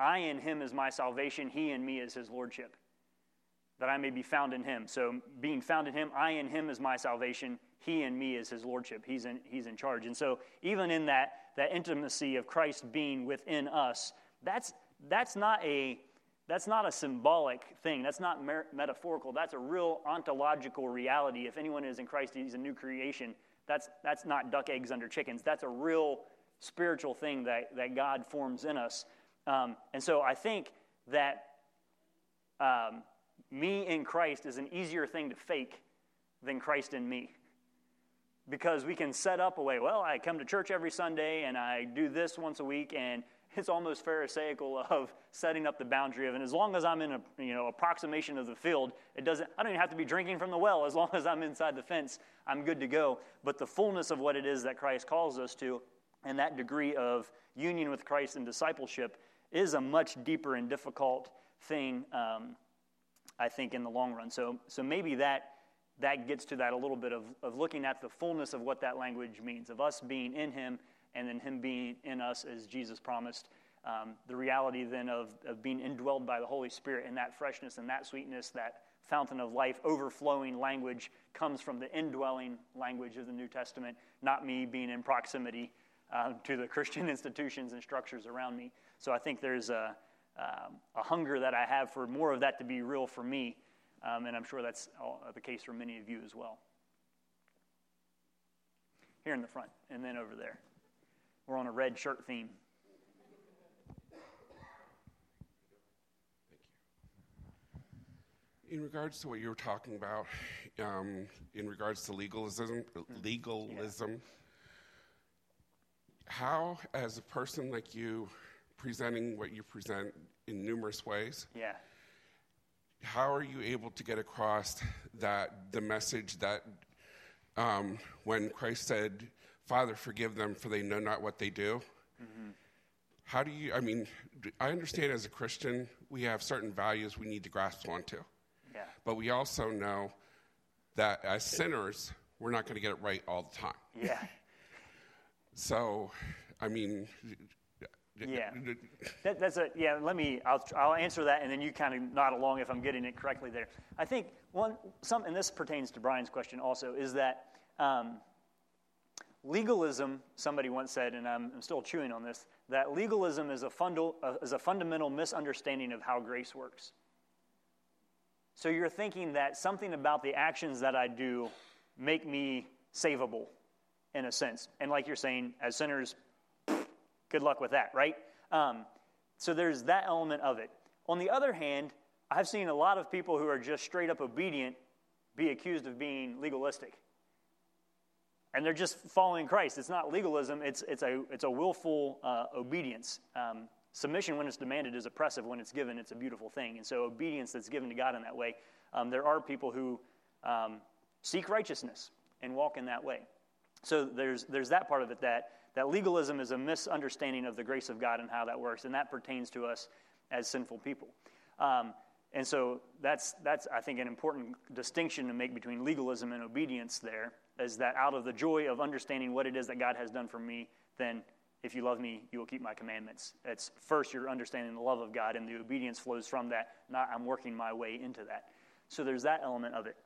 I in him is my salvation, he in me is his lordship. That I may be found in him. So being found in him, I in him is my salvation. He in me is his lordship. He's in charge. And so even in that intimacy of Christ being within us, that's not a symbolic thing. That's not metaphorical. That's a real ontological reality. If anyone is in Christ, he's a new creation. That's not duck eggs under chickens. That's a real spiritual thing that God forms in us. And so I think that. Me in Christ is an easier thing to fake than Christ in me. Because we can set up a way, well, I come to church every Sunday, and I do this once a week, and it's almost pharisaical of setting up the boundary of, and as long as I'm in a approximation of the field, I don't even have to be drinking from the well. As long as I'm inside the fence, I'm good to go. But the fullness of what it is that Christ calls us to, and that degree of union with Christ and discipleship, is a much deeper and difficult thing, I think, in the long run. So maybe that gets to that a little bit of looking at the fullness of what that language means, of us being in him and then him being in us as Jesus promised. The reality then of being indwelled by the Holy Spirit, and that freshness and that sweetness, that fountain of life, overflowing language comes from the indwelling language of the New Testament, not me being in proximity to the Christian institutions and structures around me. So I think there's a hunger that I have for more of that to be real for me, and I'm sure that's the case for many of you as well. Here in the front, and then over there. We're on a red shirt theme. Thank you. In regards to what you were talking about, in regards to legalism, yeah. How, as a person like you, presenting what you present in numerous ways. Yeah. How are you able to get across that the message that when Christ said, "Father, forgive them, for they know not what they do." Mm-hmm. How do you? I mean, I understand as a Christian we have certain values we need to grasp onto. Yeah. But we also know that as sinners we're not going to get it right all the time. Yeah. So, I mean. Yeah, I'll answer that, and then you kind of nod along if I'm getting it correctly there. I think and this pertains to Brian's question also, is that Legalism, somebody once said, and I'm still chewing on this, that legalism is a fundamental misunderstanding of how grace works. So you're thinking that something about the actions that I do make me savable, in a sense. And like you're saying, as sinners, good luck with that, right? So there's that element of it. On the other hand, I've seen a lot of people who are just straight up obedient be accused of being legalistic. And they're just following Christ. It's not legalism. It's a willful obedience. Submission when it's demanded is oppressive. When it's given, it's a beautiful thing. And so obedience that's given to God in that way. There are people who seek righteousness and walk in that way. So there's that part of it, that legalism is a misunderstanding of the grace of God and how that works, and that pertains to us as sinful people. And so that's I think an important distinction to make between legalism and obedience there. Is that out of the joy of understanding what it is that God has done for me, then if you love me, you will keep my commandments. It's first you're understanding the love of God, and the obedience flows from that, not I'm working my way into that. So there's that element of it.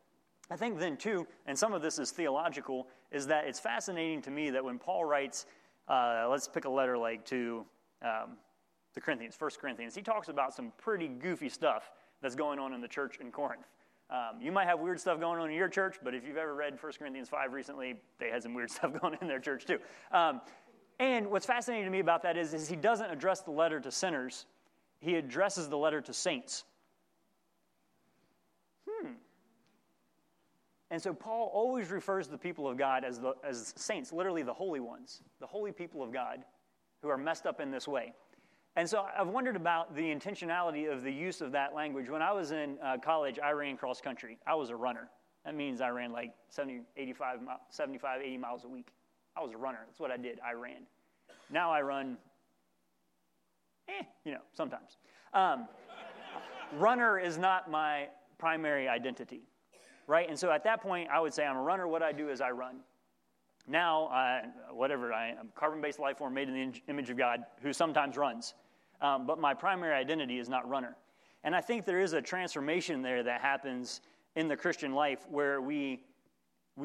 I think then too, and some of this is theological, is that it's fascinating to me that when Paul writes, let's pick a letter like to the Corinthians, 1 Corinthians, he talks about some pretty goofy stuff that's going on in the church in Corinth. You might have weird stuff going on in your church, but if you've ever read 1 Corinthians 5 recently, they had some weird stuff going on in their church too. And what's fascinating to me about that is he doesn't address the letter to sinners. He addresses the letter to saints. And so Paul always refers to the people of God as saints, literally the holy ones, the holy people of God who are messed up in this way. And so I've wondered about the intentionality of the use of that language. When I was in college, I ran cross country. I was a runner. That means I ran like 75, 80 miles a week. I was a runner. That's what I did. I ran. Now I run, sometimes. Runner is not my primary identity, right? And so at that point, I would say I'm a runner. What I do is I run. Now, I'm a carbon-based life form made in the image of God who sometimes runs. But my primary identity is not runner. And I think there is a transformation there that happens in the Christian life where we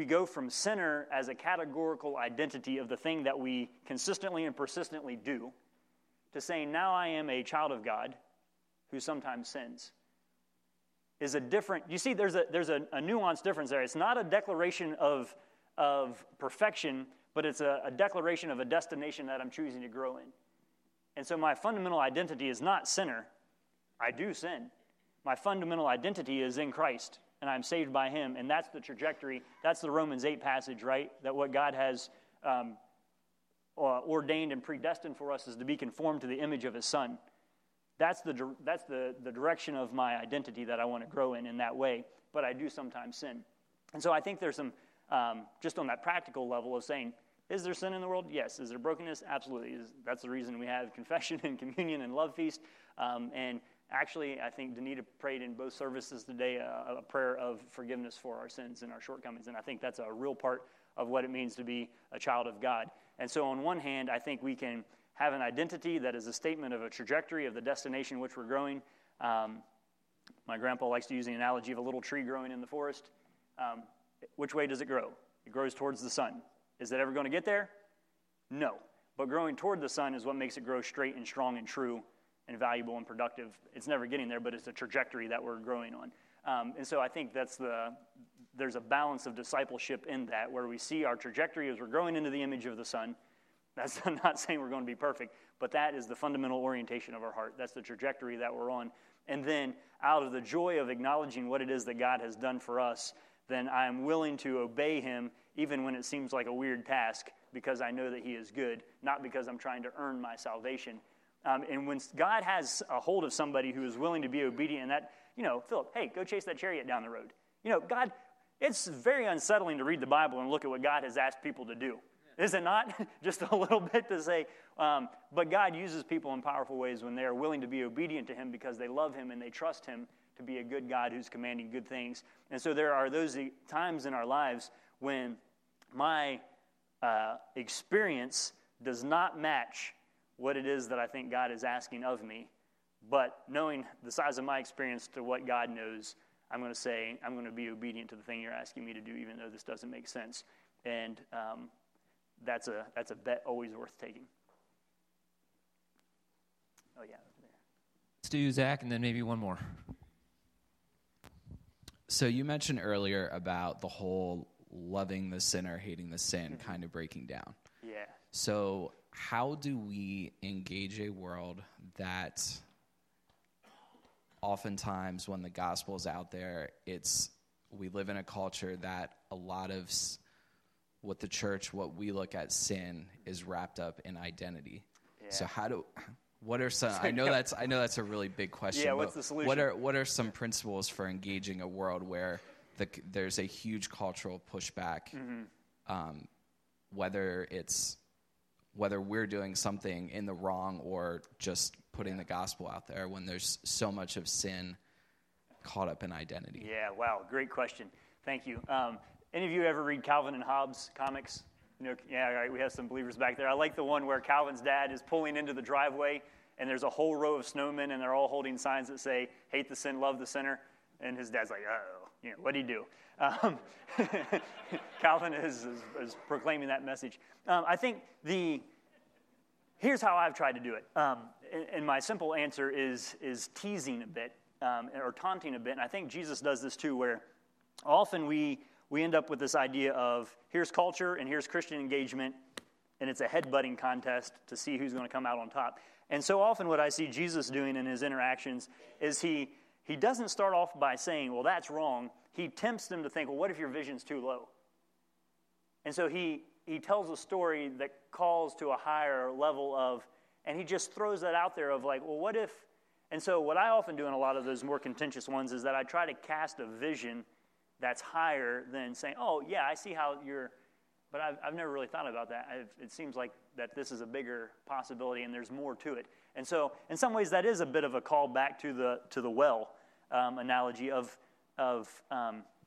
go from sinner as a categorical identity of the thing that we consistently and persistently do to saying now I am a child of God who sometimes sins. Is a different, you see there's a nuanced difference there. It's not a declaration of perfection, but it's a declaration of a destination that I'm choosing to grow in. And so my fundamental identity is not sinner. I do sin. My fundamental identity is in Christ, and I'm saved by him, and that's the trajectory. That's the Romans 8 passage, right? That what God has ordained and predestined for us is to be conformed to the image of his Son. That's the direction of my identity that I want to grow in that way, but I do sometimes sin. And so I think there's some just on that practical level of saying, is there sin in the world? Yes. Is there brokenness? Absolutely. That's the reason we have confession and communion and love feast. And actually, I think Danita prayed in both services today a prayer of forgiveness for our sins and our shortcomings. And I think that's a real part of what it means to be a child of God. And so on one hand, I think we can have an identity that is a statement of a trajectory of the destination in which we're growing. My grandpa likes to use the analogy of a little tree growing in the forest. Which way does it grow? It grows towards the sun. Is it ever going to get there? No. But growing toward the sun is what makes it grow straight and strong and true and valuable and productive. It's never getting there, but it's a trajectory that we're growing on. And so I think there's a balance of discipleship in that, where we see our trajectory as we're growing into the image of the Son. That's I'm not saying we're going to be perfect, but that is the fundamental orientation of our heart. That's the trajectory that we're on. And then out of the joy of acknowledging what it is that God has done for us, then I am willing to obey him even when it seems like a weird task, because I know that he is good, not because I'm trying to earn my salvation. And when God has a hold of somebody who is willing to be obedient, and that, Philip, hey, go chase that chariot down the road. God, it's very unsettling to read the Bible and look at what God has asked people to do. Is it not? Just a little bit to say, but God uses people in powerful ways when they are willing to be obedient to him because they love him and they trust him to be a good God who's commanding good things. And so there are those times in our lives when my experience does not match what it is that I think God is asking of me. But knowing the size of my experience to what God knows, I'm going to say, I'm going to be obedient to the thing you're asking me to do, even though this doesn't make sense. And that's a bet always worth taking. Oh, yeah. Let's do Zach and then maybe one more. So you mentioned earlier about the whole loving the sinner, hating the sin kind of breaking down. Yeah. So how do we engage a world that oftentimes when the gospel is out there, we live in a culture that a lot of what the church, what we look at sin is wrapped up in identity. Yeah. So what are some, I know that's a really big question. Yeah, what's the solution? What are some principles for engaging a world where there's a huge cultural pushback, whether we're doing something in the wrong or just putting the gospel out there when there's so much of sin caught up in identity? Yeah, wow, great question. Thank you. Any of you ever read Calvin and Hobbes comics? No, yeah, all right, we have some believers back there. I like the one where Calvin's dad is pulling into the driveway, and there's a whole row of snowmen, and they're all holding signs that say, hate the sin, love the sinner. And his dad's like, uh-oh, you know, what'd he do? Calvin is proclaiming that message. I think here's how I've tried to do it. And my simple answer is teasing a bit, or taunting a bit. And I think Jesus does this too, where often we end up with this idea of here's culture and here's Christian engagement, and it's a headbutting contest to see who's going to come out on top. And so often what I see Jesus doing in his interactions is he doesn't start off by saying, well, that's wrong. He tempts them to think, well, what if your vision's too low? And so he tells a story that calls to a higher level of, and he just throws that out there of like, well, what if? And so what I often do in a lot of those more contentious ones is that I try to cast a vision that's higher than saying, oh, yeah, I see how you're, but I've never really thought about that. It seems like that this is a bigger possibility and there's more to it. And so in some ways that is a bit of a call back to the well analogy of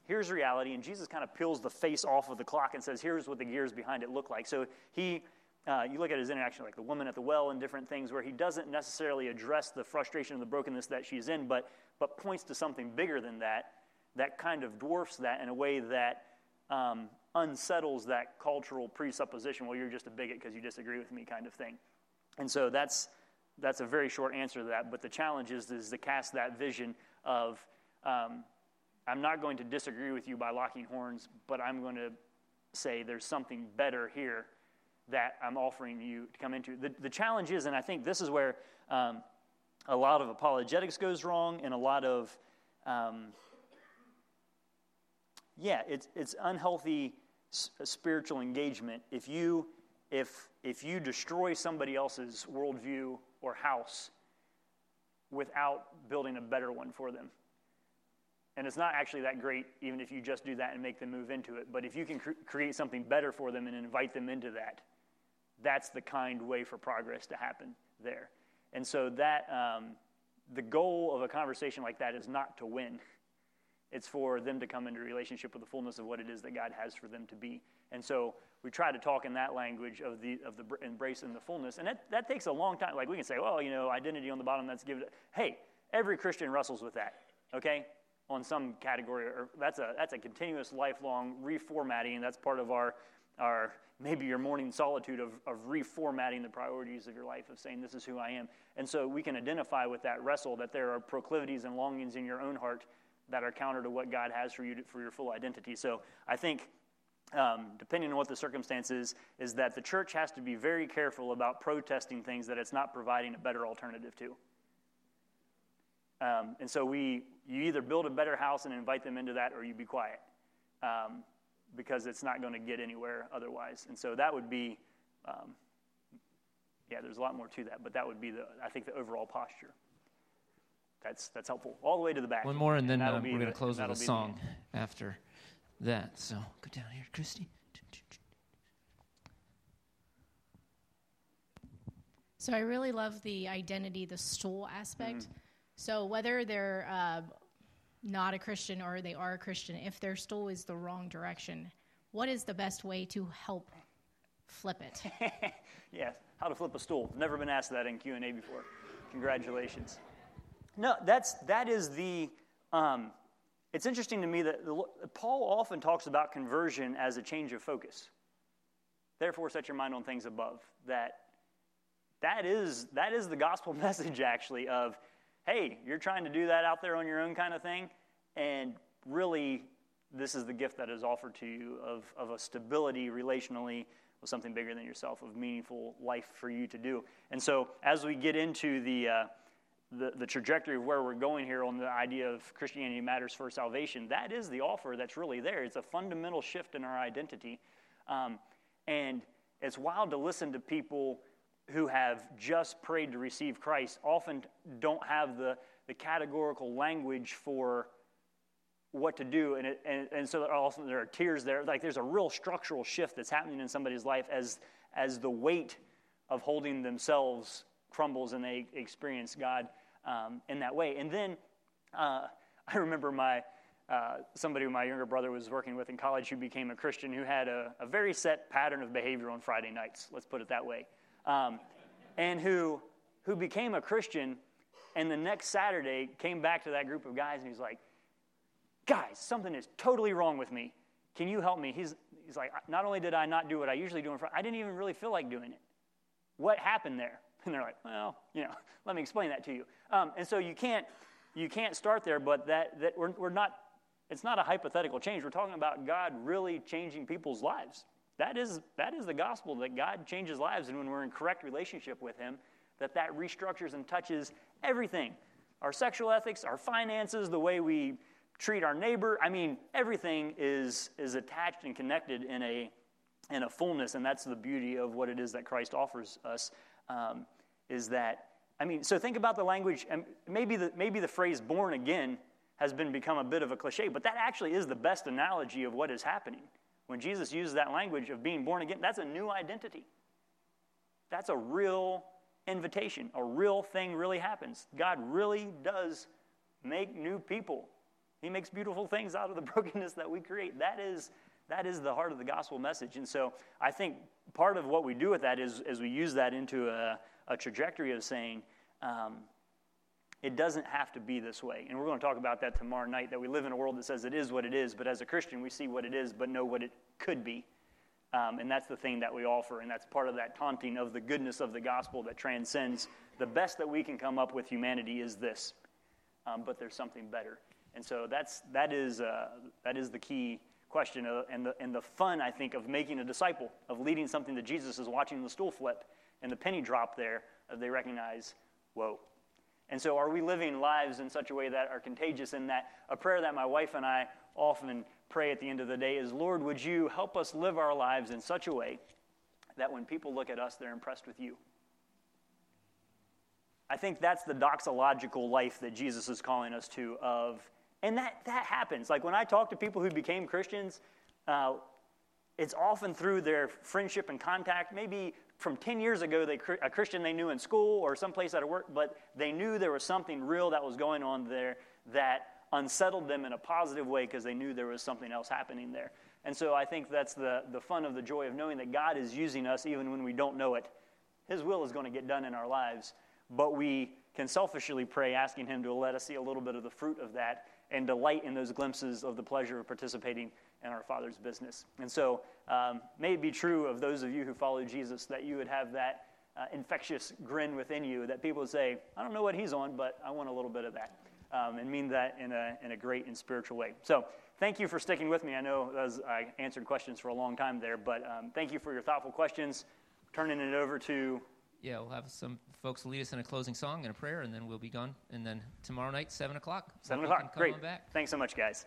here's reality, and Jesus kind of peels the face off of the clock and says, here's what the gears behind it look like. So you look at his interaction, like the woman at the well and different things, where he doesn't necessarily address the frustration and the brokenness that she's in, but points to something bigger than that, that kind of dwarfs that in a way that unsettles that cultural presupposition, well, you're just a bigot because you disagree with me kind of thing. And so that's a very short answer to that, but the challenge is to cast that vision of I'm not going to disagree with you by locking horns, but I'm going to say there's something better here that I'm offering you to come into. The challenge is, and I think this is where a lot of apologetics goes wrong and a lot of... it's unhealthy spiritual engagement. If you destroy somebody else's worldview or house without building a better one for them, and it's not actually that great, even if you just do that and make them move into it. But if you can create something better for them and invite them into that, that's the kind way for progress to happen there. And so that the goal of a conversation like that is not to win. It's for them to come into relationship with the fullness of what it is that God has for them to be. And so we try to talk in that language of the embrace and the fullness. And that takes a long time. Like we can say, well, you know, identity on the bottom, that's given. Hey, every Christian wrestles with that, okay, on some category. Or that's a continuous, lifelong reformatting. That's part of our maybe your morning solitude of reformatting the priorities of your life, of saying this is who I am. And so we can identify with that wrestle, that there are proclivities and longings in your own heart that are counter to what God has for you for your full identity. So I think, depending on what the circumstance is that the church has to be very careful about protesting things that it's not providing a better alternative to. And so you either build a better house and invite them into that, or you be quiet, because it's not going to get anywhere otherwise. And so that would be, there's a lot more to that, but that would be the overall posture. That's helpful. All the way to the back. One more, and then we're going to close with a song after that. So go down here, Christy. So I really love the identity, the soul aspect. Mm-hmm. So whether they're not a Christian or they are a Christian, if their soul is the wrong direction, what is the best way to help flip it? Yes, how to flip a stool. Never been asked that in Q&A before. Congratulations. No, that is the, it's interesting to me that Paul often talks about conversion as a change of focus. Therefore, set your mind on things above. That is the gospel message, actually, of, hey, you're trying to do that out there on your own kind of thing, and really, this is the gift that is offered to you of a stability relationally with something bigger than yourself, of meaningful life for you to do. And so as we get into the trajectory of where we're going here on the idea of Christianity matters for salvation, that is the offer that's really there. It's a fundamental shift in our identity. And it's wild to listen to people who have just prayed to receive Christ, often don't have the categorical language for what to do, and so also there are tears there. Like, there's a real structural shift that's happening in somebody's life as the weight of holding themselves crumbles and they experience God in that way. And then I remember somebody who my younger brother was working with in college who became a Christian, who had a very set pattern of behavior on Friday nights, let's put it that way, and who became a Christian, and the next Saturday came back to that group of guys and he's like, guys, something is totally wrong with me. Can you help me? He's like, not only did I not do what I usually do in front, I didn't even really feel like doing it. What happened there? And they're like, well, let me explain that to you. And so you can't start there, but that we're not. It's not a hypothetical change. We're talking about God really changing people's lives. That is the gospel, that God changes lives, and when we're in correct relationship with Him, that restructures and touches everything, our sexual ethics, our finances, the way we treat our neighbor. I mean, everything is attached and connected in a fullness, and that's the beauty of what it is that Christ offers us. Is that, I mean, so think about the language, and maybe the phrase "born again" has become a bit of a cliche, but that actually is the best analogy of what is happening when Jesus uses that language of being born again. That's a new identity. That's a real invitation. A real thing really happens. God really does make new people. He makes beautiful things out of the brokenness that we create. That is the heart of the gospel message. And so I think part of what we do with that is we use that into a trajectory of saying, it doesn't have to be this way. And we're going to talk about that tomorrow night, that we live in a world that says it is what it is, but as a Christian we see what it is but know what it could be. And that's the thing that we offer, and that's part of that taunting of the goodness of the gospel that transcends the best that we can come up with humanity is this, but there's something better. And so that is the key question, and the fun, I think, of making a disciple, of leading something to Jesus, is watching the stool flip and the penny drop there. They recognize, whoa. And so are we living lives in such a way that are contagious, in that a prayer that my wife and I often pray at the end of the day is, Lord, would you help us live our lives in such a way that when people look at us, they're impressed with you? I think that's the doxological life that Jesus is calling us to of. And that happens. Like, when I talk to people who became Christians, it's often through their friendship and contact. Maybe from 10 years ago, a Christian they knew in school or someplace at work, but they knew there was something real that was going on there that unsettled them in a positive way because they knew there was something else happening there. And so I think that's the fun of the joy of knowing that God is using us even when we don't know it. His will is going to get done in our lives, but we can selfishly pray asking Him to let us see a little bit of the fruit of that and delight in those glimpses of the pleasure of participating in our Father's business. And so may it be true of those of you who follow Jesus that you would have that infectious grin within you that people would say, I don't know what he's on, but I want a little bit of that, and mean that in a great and spiritual way. So thank you for sticking with me. I know I answered questions for a long time there, but thank you for your thoughtful questions. Turning it over to... Yeah, we'll have some folks lead us in a closing song and a prayer, and then we'll be gone. And then tomorrow night, 7 o'clock. Great. Thanks so much, guys.